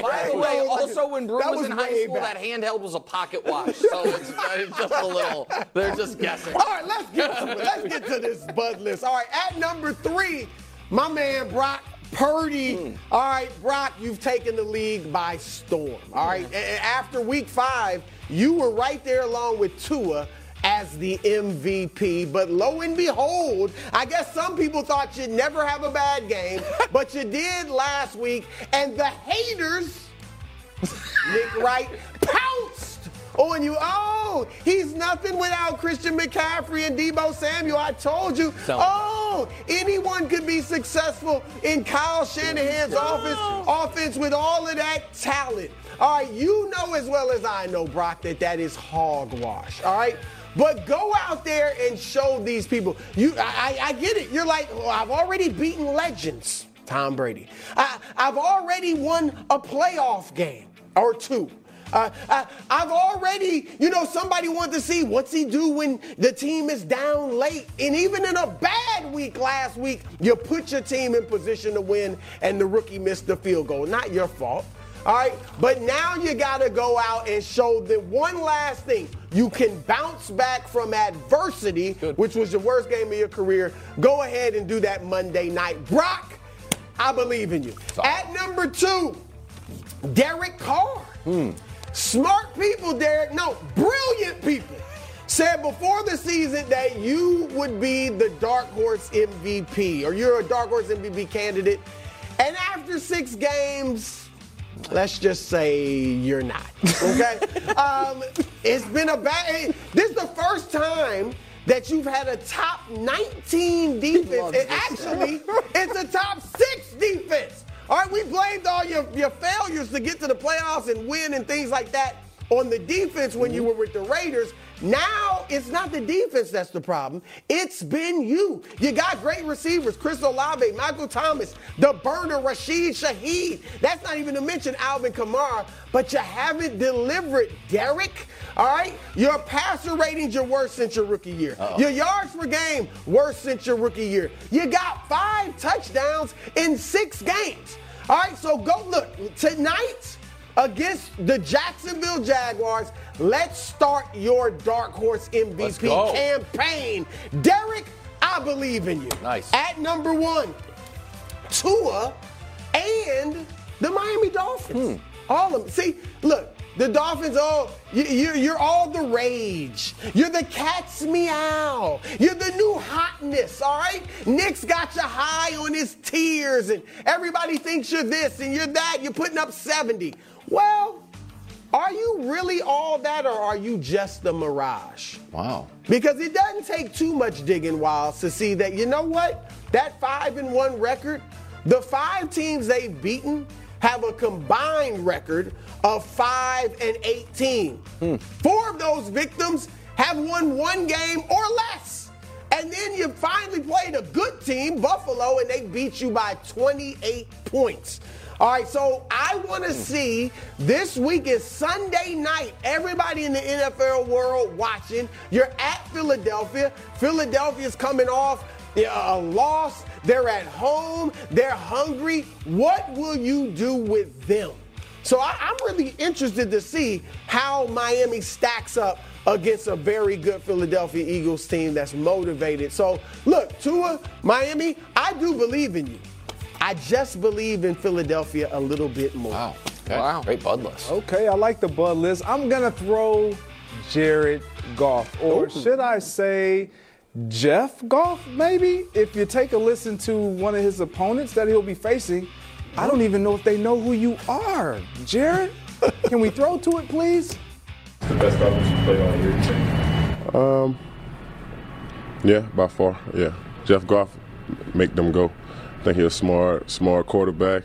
By the way, also when Brew was in high school, that handheld was a pocket watch. So it's just a little... They're just guessing. All right, let's get to this bud list. All right, at number 3... My man, Brock Purdy, all right, Brock, you've taken the league by storm, all right? And after week 5, you were right there along with Tua as the MVP, but lo and behold, I guess some people thought you'd never have a bad game, but you did last week, and the haters, Nick Wright, pounced on you. Oh, he's nothing without Christian McCaffrey and Deebo Samuel. I told you. So, oh, anyone could be successful in Kyle Shanahan's offense with all of that talent. All right, you know as well as I know, Brock, that that is hogwash, all right? But go out there and show these people. I get it. You're like, oh, I've already beaten legends, Tom Brady. I've already won a playoff game or two. I've already, you know, somebody wanted to see what's he do when the team is down late. And even in a bad week last week, you put your team in position to win and the rookie missed the field goal. Not your fault. All right, but now you got to go out and show the one last thing. You can bounce back from adversity, which was the worst game of your career. Go ahead and do that Monday night. Brock, I believe in you. Sorry. At number 2, Derek Carr. Smart people, Derek. No, brilliant people. Said before the season that you would be the dark horse MVP, or you're a dark horse MVP candidate. And after 6 games... let's just say you're not, okay? It's been a bad – this is the first time that you've had a top 19 defense. And actually, it's a top 6 defense. All right, we blamed all your failures to get to the playoffs and win and things like that on the defense when you were with the Raiders. Now it's not the defense that's the problem. It's been you. You got great receivers, Chris Olave, Michael Thomas, the burner, Rashid Shaheed. That's not even to mention Alvin Kamara, but you haven't delivered, Derek. All right? Your passer ratings are worse since your rookie year. Your yards per game, worse since your rookie year. You got 5 touchdowns in 6 games. All right, so go look. Tonight... against the Jacksonville Jaguars, let's start your dark horse MVP campaign. Derek, I believe in you. Nice. At number 1, Tua and the Miami Dolphins. All of them. See, look. The Dolphins, oh, you're all the rage. You're the cat's meow. You're the new hotness, all right? Nick's got you high on his tears, and everybody thinks you're this and you're that. You're putting up 70. Well, are you really all that, or are you just the mirage? Wow. Because it doesn't take too much digging, Wilds, to see that, you know what? That 5-1 record, the 5 teams they've beaten have a combined record of 5-18. 4 of those victims have won 1 game or less. And then you finally played a good team, Buffalo, and they beat you by 28 points. All right, so I want to see, this week is Sunday night. Everybody in the NFL world watching. You're at Philadelphia. Philadelphia's coming off a loss. They're at home. They're hungry. What will you do with them? So I'm really interested to see how Miami stacks up against a very good Philadelphia Eagles team that's motivated. So, look, Tua, Miami, I do believe in you. I just believe in Philadelphia a little bit more. Wow. Okay. Wow. Great bud list. Okay, I like the bud list. I'm going to throw Jared Goff, or should I say – Jeff Goff, maybe? If you take a listen to one of his opponents that he'll be facing, I don't even know if they know who you are. Jared, can we throw to it, please? It's the best offense you played all year. Yeah, by far, yeah. Jeff Goff, make them go. I think he's a smart quarterback.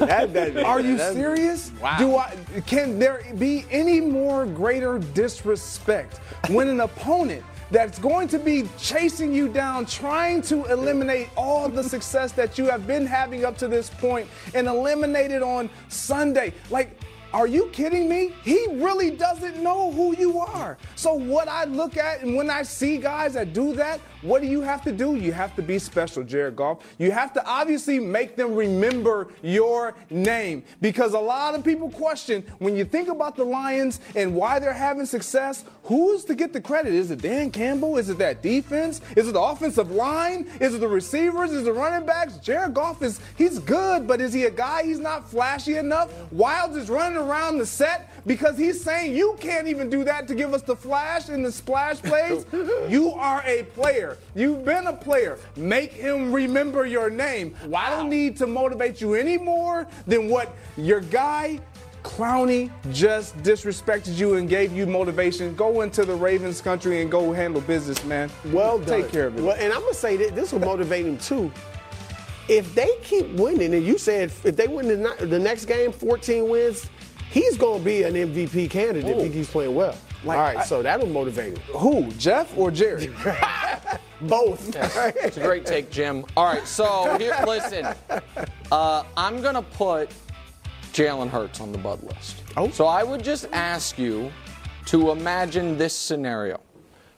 Are you serious? Wow. Can there be any more greater disrespect when an opponent that's going to be chasing you down, trying to eliminate all the success that you have been having up to this point and eliminate it on Sunday? Like, Are you kidding me? He really doesn't know who you are. So what I look at and when I see guys that do that, what do you have to do? You have to be special, Jared Goff. You have to obviously make them remember your name, because a lot of people question, when you think about the Lions and why they're having success, who's to get the credit? Is it Dan Campbell? Is it that defense? Is it the offensive line? Is it the receivers? Is it the running backs? Jared Goff is, he's good, but is he a guy? He's not flashy enough. Wilds is running around the set because he's saying, you can't even do that to give us the flash and the splash plays. You are a player. You've been a player. Make him remember your name. Wow. I don't need to motivate you any more than what your guy Clowney just disrespected you and gave you motivation. Go into the Ravens country and go handle business, man. Well done. Take care of it. Well, and I'm going to say that this will motivate him too. If they keep winning, and you said if they win the next game, 14 wins, he's going to be an MVP candidate if he keeps playing well. Like, all right, so that'll motivate him. Who, Jeff or Jerry? Both. Yes. It's a great take, Jim. All right, so here, listen, I'm going to put Jalen Hurts on the Bud list. Oh. So I would just ask you to imagine this scenario.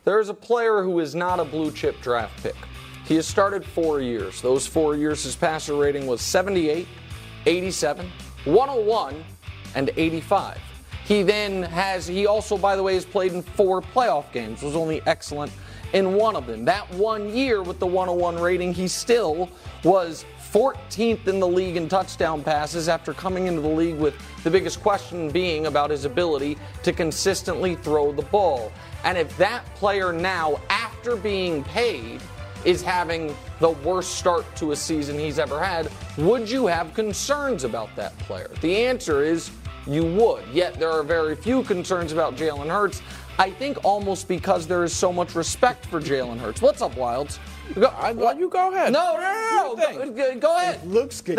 There is a player who is not a blue-chip draft pick. He has started 4 years. Those 4 years, his passer rating was 78, 87, 101, and 85. He also, by the way, has played in 4 playoff games, was only excellent in one of them. That 1 year with the 101 rating, he still was 14th in the league in touchdown passes after coming into the league with the biggest question being about his ability to consistently throw the ball. And if that player now, after being paid, is having the worst start to a season he's ever had, would you have concerns about that player? The answer is you would, yet there are very few concerns about Jalen Hurts, I think almost because there is so much respect for Jalen Hurts. What's up, Wilds? You go ahead. No, go ahead. Looks good.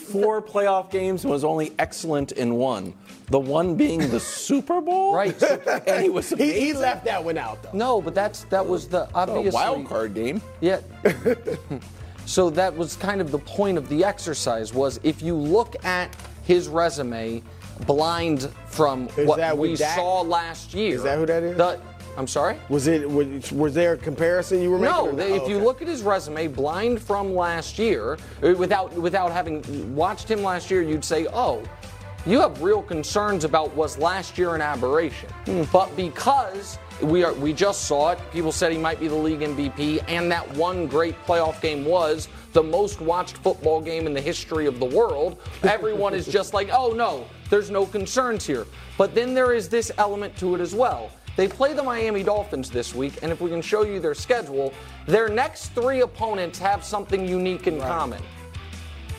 Four playoff games, was only excellent in one. The one being the Super Bowl, right? And he was he left that one out though. No, but that was the obvious wild card game. Yeah. So that was kind of the point of the exercise. Was if you look at his resume, blind from what we saw last year. Is that who that is? I'm sorry? Was there a comparison you were making? No, if you look at his resume, blind from last year, without having watched him last year, you'd say, oh, you have real concerns about was last year an aberration. But because we just saw it, people said he might be the league MVP, and that one great playoff game was the most watched football game in the history of the world. Everyone is just like, oh, no, there's no concerns here. But then there is this element to it as well. They play the Miami Dolphins this week, and if we can show you their schedule, their next 3 opponents have something unique in common.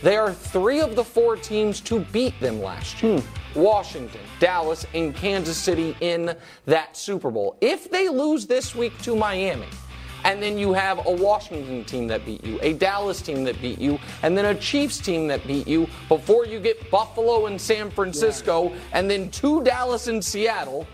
They are 3 of the 4 teams to beat them last year. Washington, Dallas, and Kansas City in that Super Bowl. If they lose this week to Miami, and then you have a Washington team that beat you, a Dallas team that beat you, and then a Chiefs team that beat you before you get Buffalo and San Francisco, and then 2 Dallas and Seattle,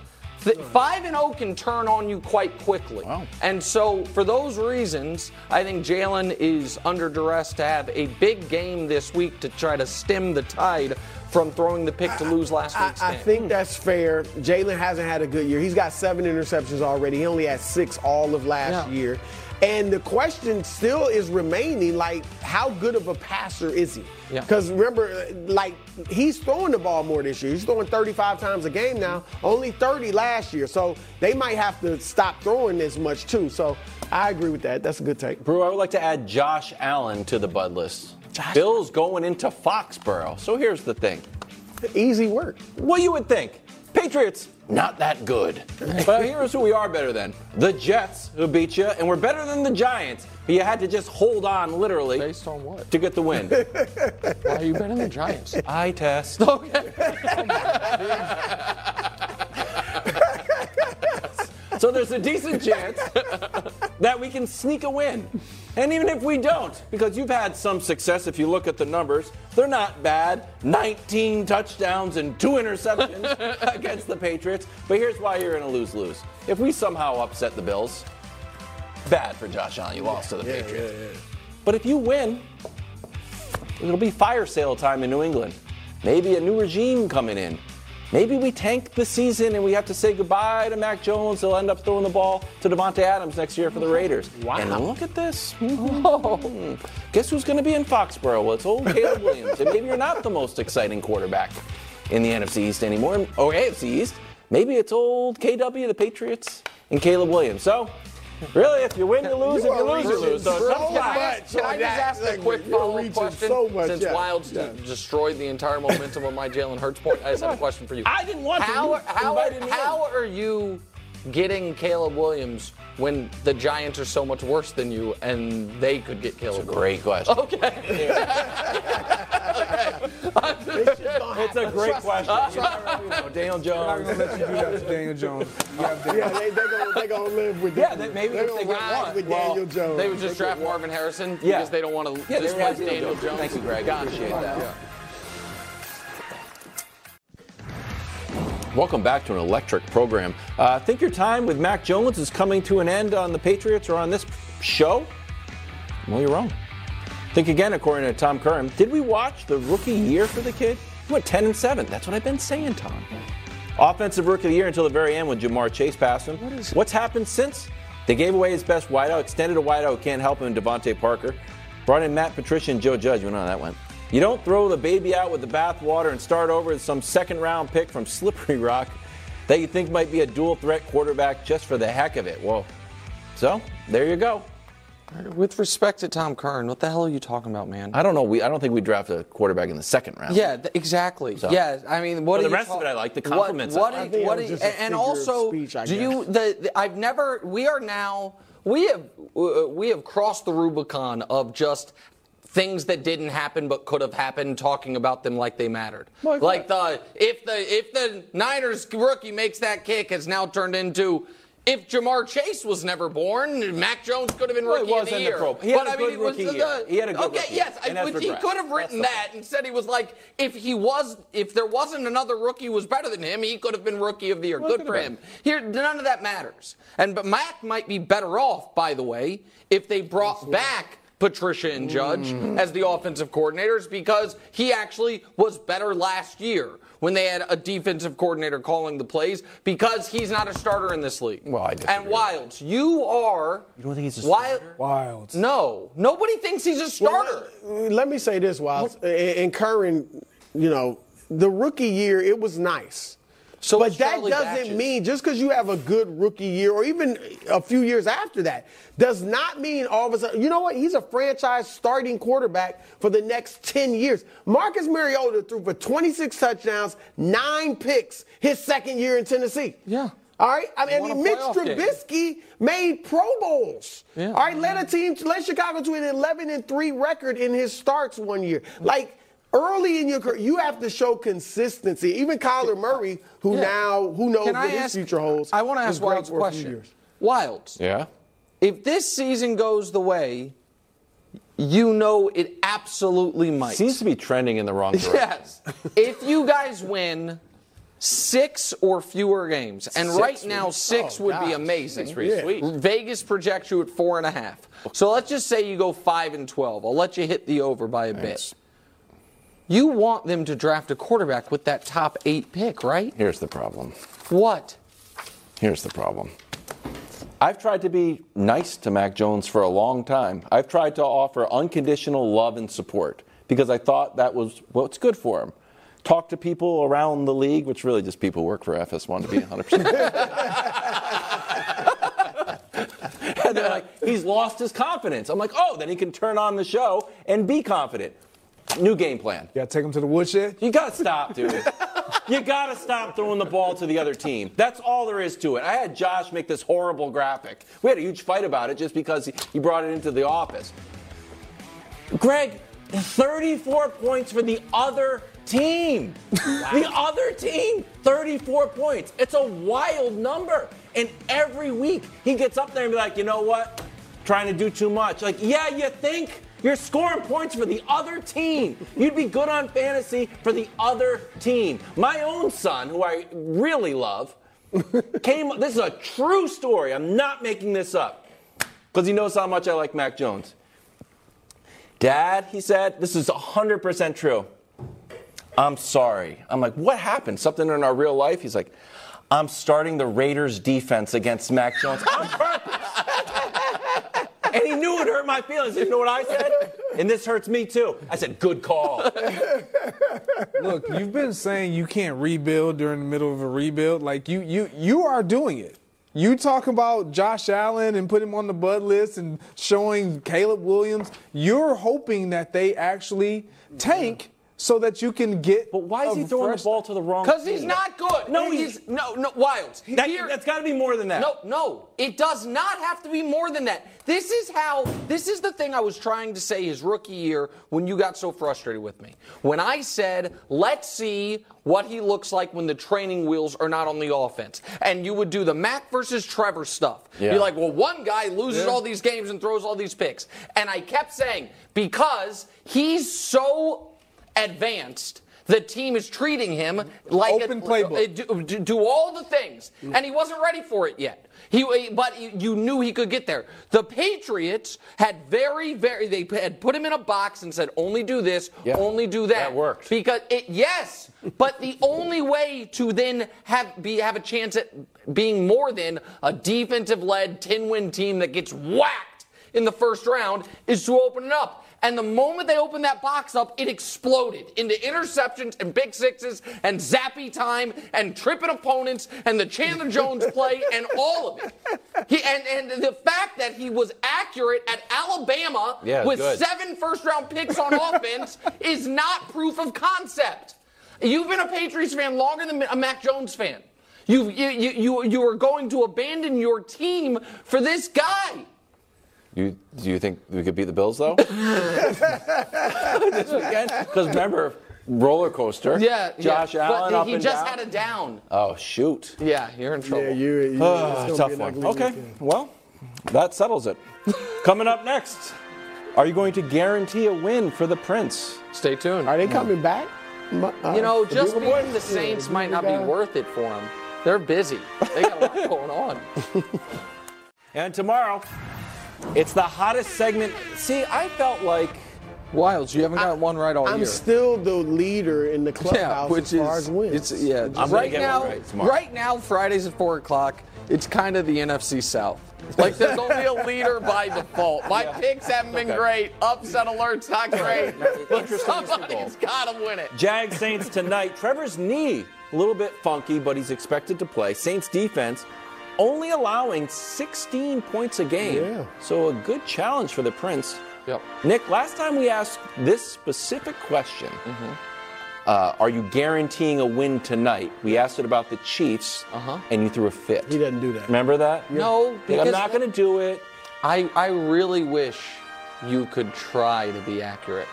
5-0 can turn on you quite quickly. Wow. And so for those reasons, I think Jalen is under duress to have a big game this week to try to stem the tide from throwing the pick to lose last week's game. I think that's fair. Jalen hasn't had a good year. He's got 7 interceptions already. He only had 6 all of last year. And the question still is remaining, like, how good of a passer is he? Because remember, like, he's throwing the ball more this year. He's throwing 35 times a game now, only 30 last year. So they might have to stop throwing this much, too. So I agree with that. That's a good take. Brew, I would like to add Josh Allen to the Bud list. Bills going into Foxborough. So here's the thing. Easy work. Well, you would think. Patriots, not that good. But here's who we are better than. The Jets, who beat you, and we're better than the Giants. But you had to just hold on, literally. Based on what? To get the win. Why are you better than the Giants? Eye test. Okay. So there's a decent chance that we can sneak a win. And even if we don't, because you've had some success, if you look at the numbers, they're not bad. 19 touchdowns and 2 interceptions against the Patriots. But here's why you're in a lose-lose. If we somehow upset the Bills, bad for Josh Allen. You lost to the Patriots. But if you win, it'll be fire sale time in New England. Maybe a new regime coming in. Maybe we tank the season and we have to say goodbye to Mac Jones. He'll end up throwing the ball to Davante Adams next year for the Raiders. Wow. And look at this. Whoa. Guess who's going to be in Foxborough? Well, it's old Caleb Williams. And maybe you're not the most exciting quarterback in the NFC East anymore, or AFC East. Maybe it's old KW, the Patriots, and Caleb Williams. So, really, if you win, you lose. If you lose, you lose. So can I just ask a quick follow-up question? Since Wilds destroyed the entire momentum of my Jalen Hurts point, I just have a question for you. I didn't want How are you getting Caleb Williams when the Giants are so much worse than you and they could get Caleb Williams? That's a great question. Okay. It's a great question. Daniel Jones. I'm not going to let you do that to Daniel Jones. They're going to live with that. Maybe if they want with Daniel Jones. They would just draft Marvin Harrison because they don't want to displace Daniel Jones. Thank you, Greg. I appreciate that. Yeah. Welcome back to an electric program. Think your time with Mac Jones is coming to an end on the Patriots or on this show? Well, you're wrong. Think again, according to Tom Curran. Did we watch the rookie year for the kid? He went 10-7. That's what I've been saying, Tom. Offensive rookie of the year until the very end when Jamar Chase passed him. What's happened since? They gave away his best wideout, extended a wideout, can't help him, Devontae Parker. Brought in Matt Patricia and Joe Judge. We know how that went. You don't throw the baby out with the bathwater and start over with some second-round pick from Slippery Rock that you think might be a dual-threat quarterback just for the heck of it. Well, so there you go. With respect to Tom Curran, what the hell are you talking about, man? I don't know. I don't think we draft a quarterback in the second round. Yeah, exactly. So. Yeah, I mean, what? For the rest of it, I like the compliments. We have crossed the Rubicon of just things that didn't happen but could have happened, talking about them like they mattered. Like if the Niners rookie makes that kick, it's now turned into, if Jamar Chase was never born, Mac Jones could have been rookie of the year. He had a good rookie year. Yes, he could have written that and said he was like, if there wasn't another rookie who was better than him, he could have been rookie of the year. Good for him. Here, none of that matters. But Mac might be better off, by the way, if they brought back Patricia and Judge as the offensive coordinators, because he actually was better last year when they had a defensive coordinator calling the plays, because he's not a starter in this league. Well, I disagree. And Wilds, you are... You don't think he's a starter? Wilds. No. Nobody thinks he's a starter. Well, let me say this, Wilds. And Curran, you know, the rookie year, it was nice. So but that doesn't mean, just because you have a good rookie year or even a few years after that, does not mean all of a sudden, you know what, he's a franchise starting quarterback for the next 10 years. Marcus Mariota threw for 26 touchdowns, 9 picks his second year in Tennessee. Yeah. All right? I mean, Mitch Trubisky made Pro Bowls. Yeah. All right? Led Chicago to an 11-3 record in his starts one year. Like, early in your career, you have to show consistency. Even Kyler Murray, who now, who knows what his future holds. I want to ask Wilds a question. Wilds. Yeah? If this season goes the way, you know it absolutely might. Seems to be trending in the wrong direction. Yes. If you guys win 6 or fewer games, and right now six would be amazing. Sweet. Vegas projects you at 4.5. So let's just say you go 5-12. I'll let you hit the over by a bit. You want them to draft a quarterback with that top 8 pick, right? Here's the problem. What? Here's the problem. I've tried to be nice to Mac Jones for a long time. I've tried to offer unconditional love and support because I thought that was what's good for him. Talk to people around the league, which really just people who work for FS1, to be 100%. And they're like, he's lost his confidence. I'm like, oh, then he can turn on the show and be confident. New game plan. Yeah, take him to the woodshed. You got to stop, dude. You got to stop throwing the ball to the other team. That's all there is to it. I had Josh make this horrible graphic. We had a huge fight about it just because he brought it into the office. Greg, 34 points for the other team. Wow. The other team, 34 points. It's a wild number. And every week he gets up there and be like, you know what? Trying to do too much. Like, yeah, you think? You're scoring points for the other team. You'd be good on fantasy for the other team. My own son, who I really love, this is a true story. I'm not making this up because he knows how much I like Mac Jones. Dad, he said, this is 100% true. I'm sorry. I'm like, what happened? Something in our real life? He's like, I'm starting the Raiders defense against Mac Jones. And he knew it hurt my feelings. You know what I said? And this hurts me, too. I said, good call. Look, you've been saying you can't rebuild during the middle of a rebuild. Like, you are doing it. You talk about Josh Allen and put him on the bud list and showing Caleb Williams. You're hoping that they actually tank so that you can get. But why is he throwing the ball to the wrong? Because he's not good. No, he's no Wilds. That's got to be more than that. No, it does not have to be more than that. This is the thing I was trying to say his rookie year when you got so frustrated with me. When I said, let's see what he looks like when the training wheels are not on the offense. And you would do the Mac versus Trevor stuff. Yeah. You're like, well, one guy loses all these games and throws all these picks. And I kept saying, because he's so advanced, the team is treating him like open playbook. Do all the things, and he wasn't ready for it yet. But you knew he could get there. The Patriots had they had put him in a box and said, only do this, only do that. That worked. Because but the only way to then have a chance at being more than a defensive-led 10-win team that gets whacked in the first round is to open it up. And the moment they opened that box up, it exploded into interceptions and big sixes and zappy time and tripping opponents and the Chandler Jones play and all of it. And the fact that he was accurate at Alabama with 7 first-round picks on offense is not proof of concept. You've been a Patriots fan longer than a Mac Jones fan. You are going to abandon your team for this guy. Do you think we could beat the Bills, though? This weekend? Because remember, roller coaster. Yeah. Josh Allen up and down. He just had a down. Oh, shoot. Yeah, you're in trouble. Yeah, tough one. Okay, well, that settles it. Coming up next, are you going to guarantee a win for the Prince? Stay tuned. Are they coming back? Just beating the Saints might not be worth it for them. They're busy. They got a lot going on. And tomorrow, it's the hottest segment. See, I felt like Wilds. You haven't got one right all year. I'm still the leader in the clubhouse as far as wins. Right now, Fridays at 4:00. It's kind of the NFC South. Like, there's only a leader by default. My picks haven't been great. Upset alert's not great. But somebody's got to win it. Jags Saints tonight. Trevor's knee a little bit funky, but he's expected to play. Saints defense only allowing 16 points a game. Yeah. So a good challenge for the Prince. Yep. Nick, last time we asked this specific question, are you guaranteeing a win tonight? We asked it about the Chiefs, and you threw a fit. He doesn't do that. Remember that? Yeah. No. Because I'm not going to do it. I really wish you could try to be accurate.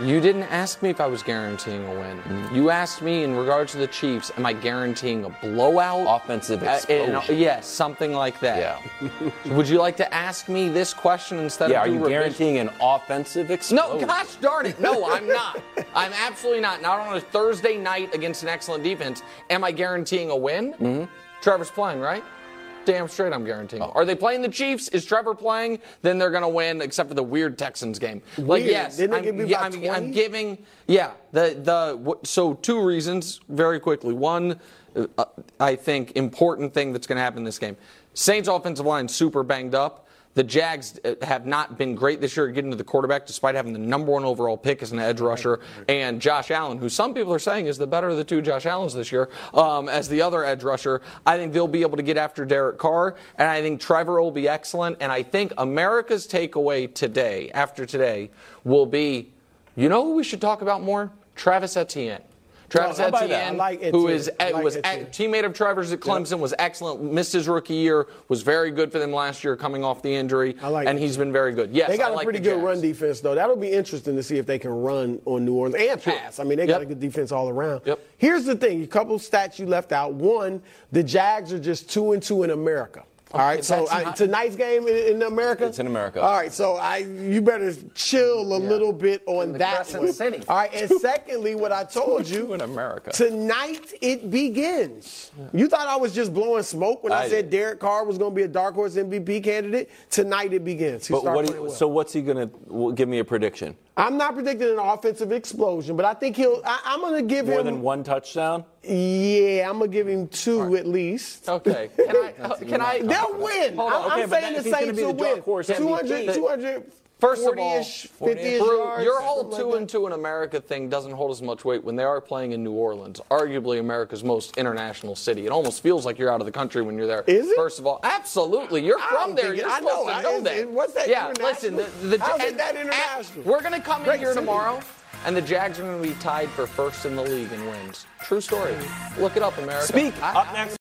You didn't ask me if I was guaranteeing a win. You asked me in regards to the Chiefs, am I guaranteeing a blowout? Offensive explosion. Something like that. Yeah. Would you like to ask me this question instead of... Yeah, are you guaranteeing an offensive explosion? No, gosh darn it. No, I'm not. I'm absolutely not. Not on a Thursday night against an excellent defense. Am I guaranteeing a win? Mm-hmm. Trevor's playing, right? Damn straight I'm guaranteeing. Oh. Are they playing the Chiefs? Is Trevor playing? Then they're going to win, except for the weird Texans game. Like, yes, I'm giving. Yeah, so 2 reasons very quickly. One, I think, important thing that's going to happen in this game. Saints offensive line super banged up. The Jags have not been great this year at getting to the quarterback, despite having the #1 overall pick as an edge rusher. And Josh Allen, who some people are saying is the better of the 2 Josh Allens this year, as the other edge rusher. I think they'll be able to get after Derek Carr, and I think Trevor will be excellent. And I think America's takeaway today, after today, will be, you know who we should talk about more? Travis Etienne. Etienne, who is a teammate of Trevor's at Clemson, was excellent, missed his rookie year, was very good for them last year coming off the injury, and he's been very good. Yes, they got a pretty good run defense, though. That'll be interesting to see if they can run on New Orleans and pass. I mean, they got a good defense all around. Yep. Here's the thing. A couple stats you left out. One, the Jags are just 2-2 in America. All right, so tonight's game in America? It's in America. All right, so you better chill a little bit on that one. City. All right, and secondly, what I told you, in America. Tonight it begins. Yeah. You thought I was just blowing smoke when I said Derek Carr was going to be a dark horse MVP candidate? Tonight it begins. But so what's he going to give me a prediction? I'm not predicting an offensive explosion, but I think he'll – I'm going to give him – more than one touchdown? Yeah, I'm going to give him two at least. Okay. Can I – they'll win. I'm saying the Saints will win. 200 – first of all, 40-ish yards, your whole 2-2 in America thing doesn't hold as much weight when they are playing in New Orleans, arguably America's most international city. It almost feels like you're out of the country when you're there. Is it? First of all, absolutely. You're from there. You're supposed to know that. What's that international? Yeah, listen. How is that international? We're going to come in here tomorrow, and the Jags are going to be tied for first in the league in wins. True story. Look it up, America. Speak. Up next.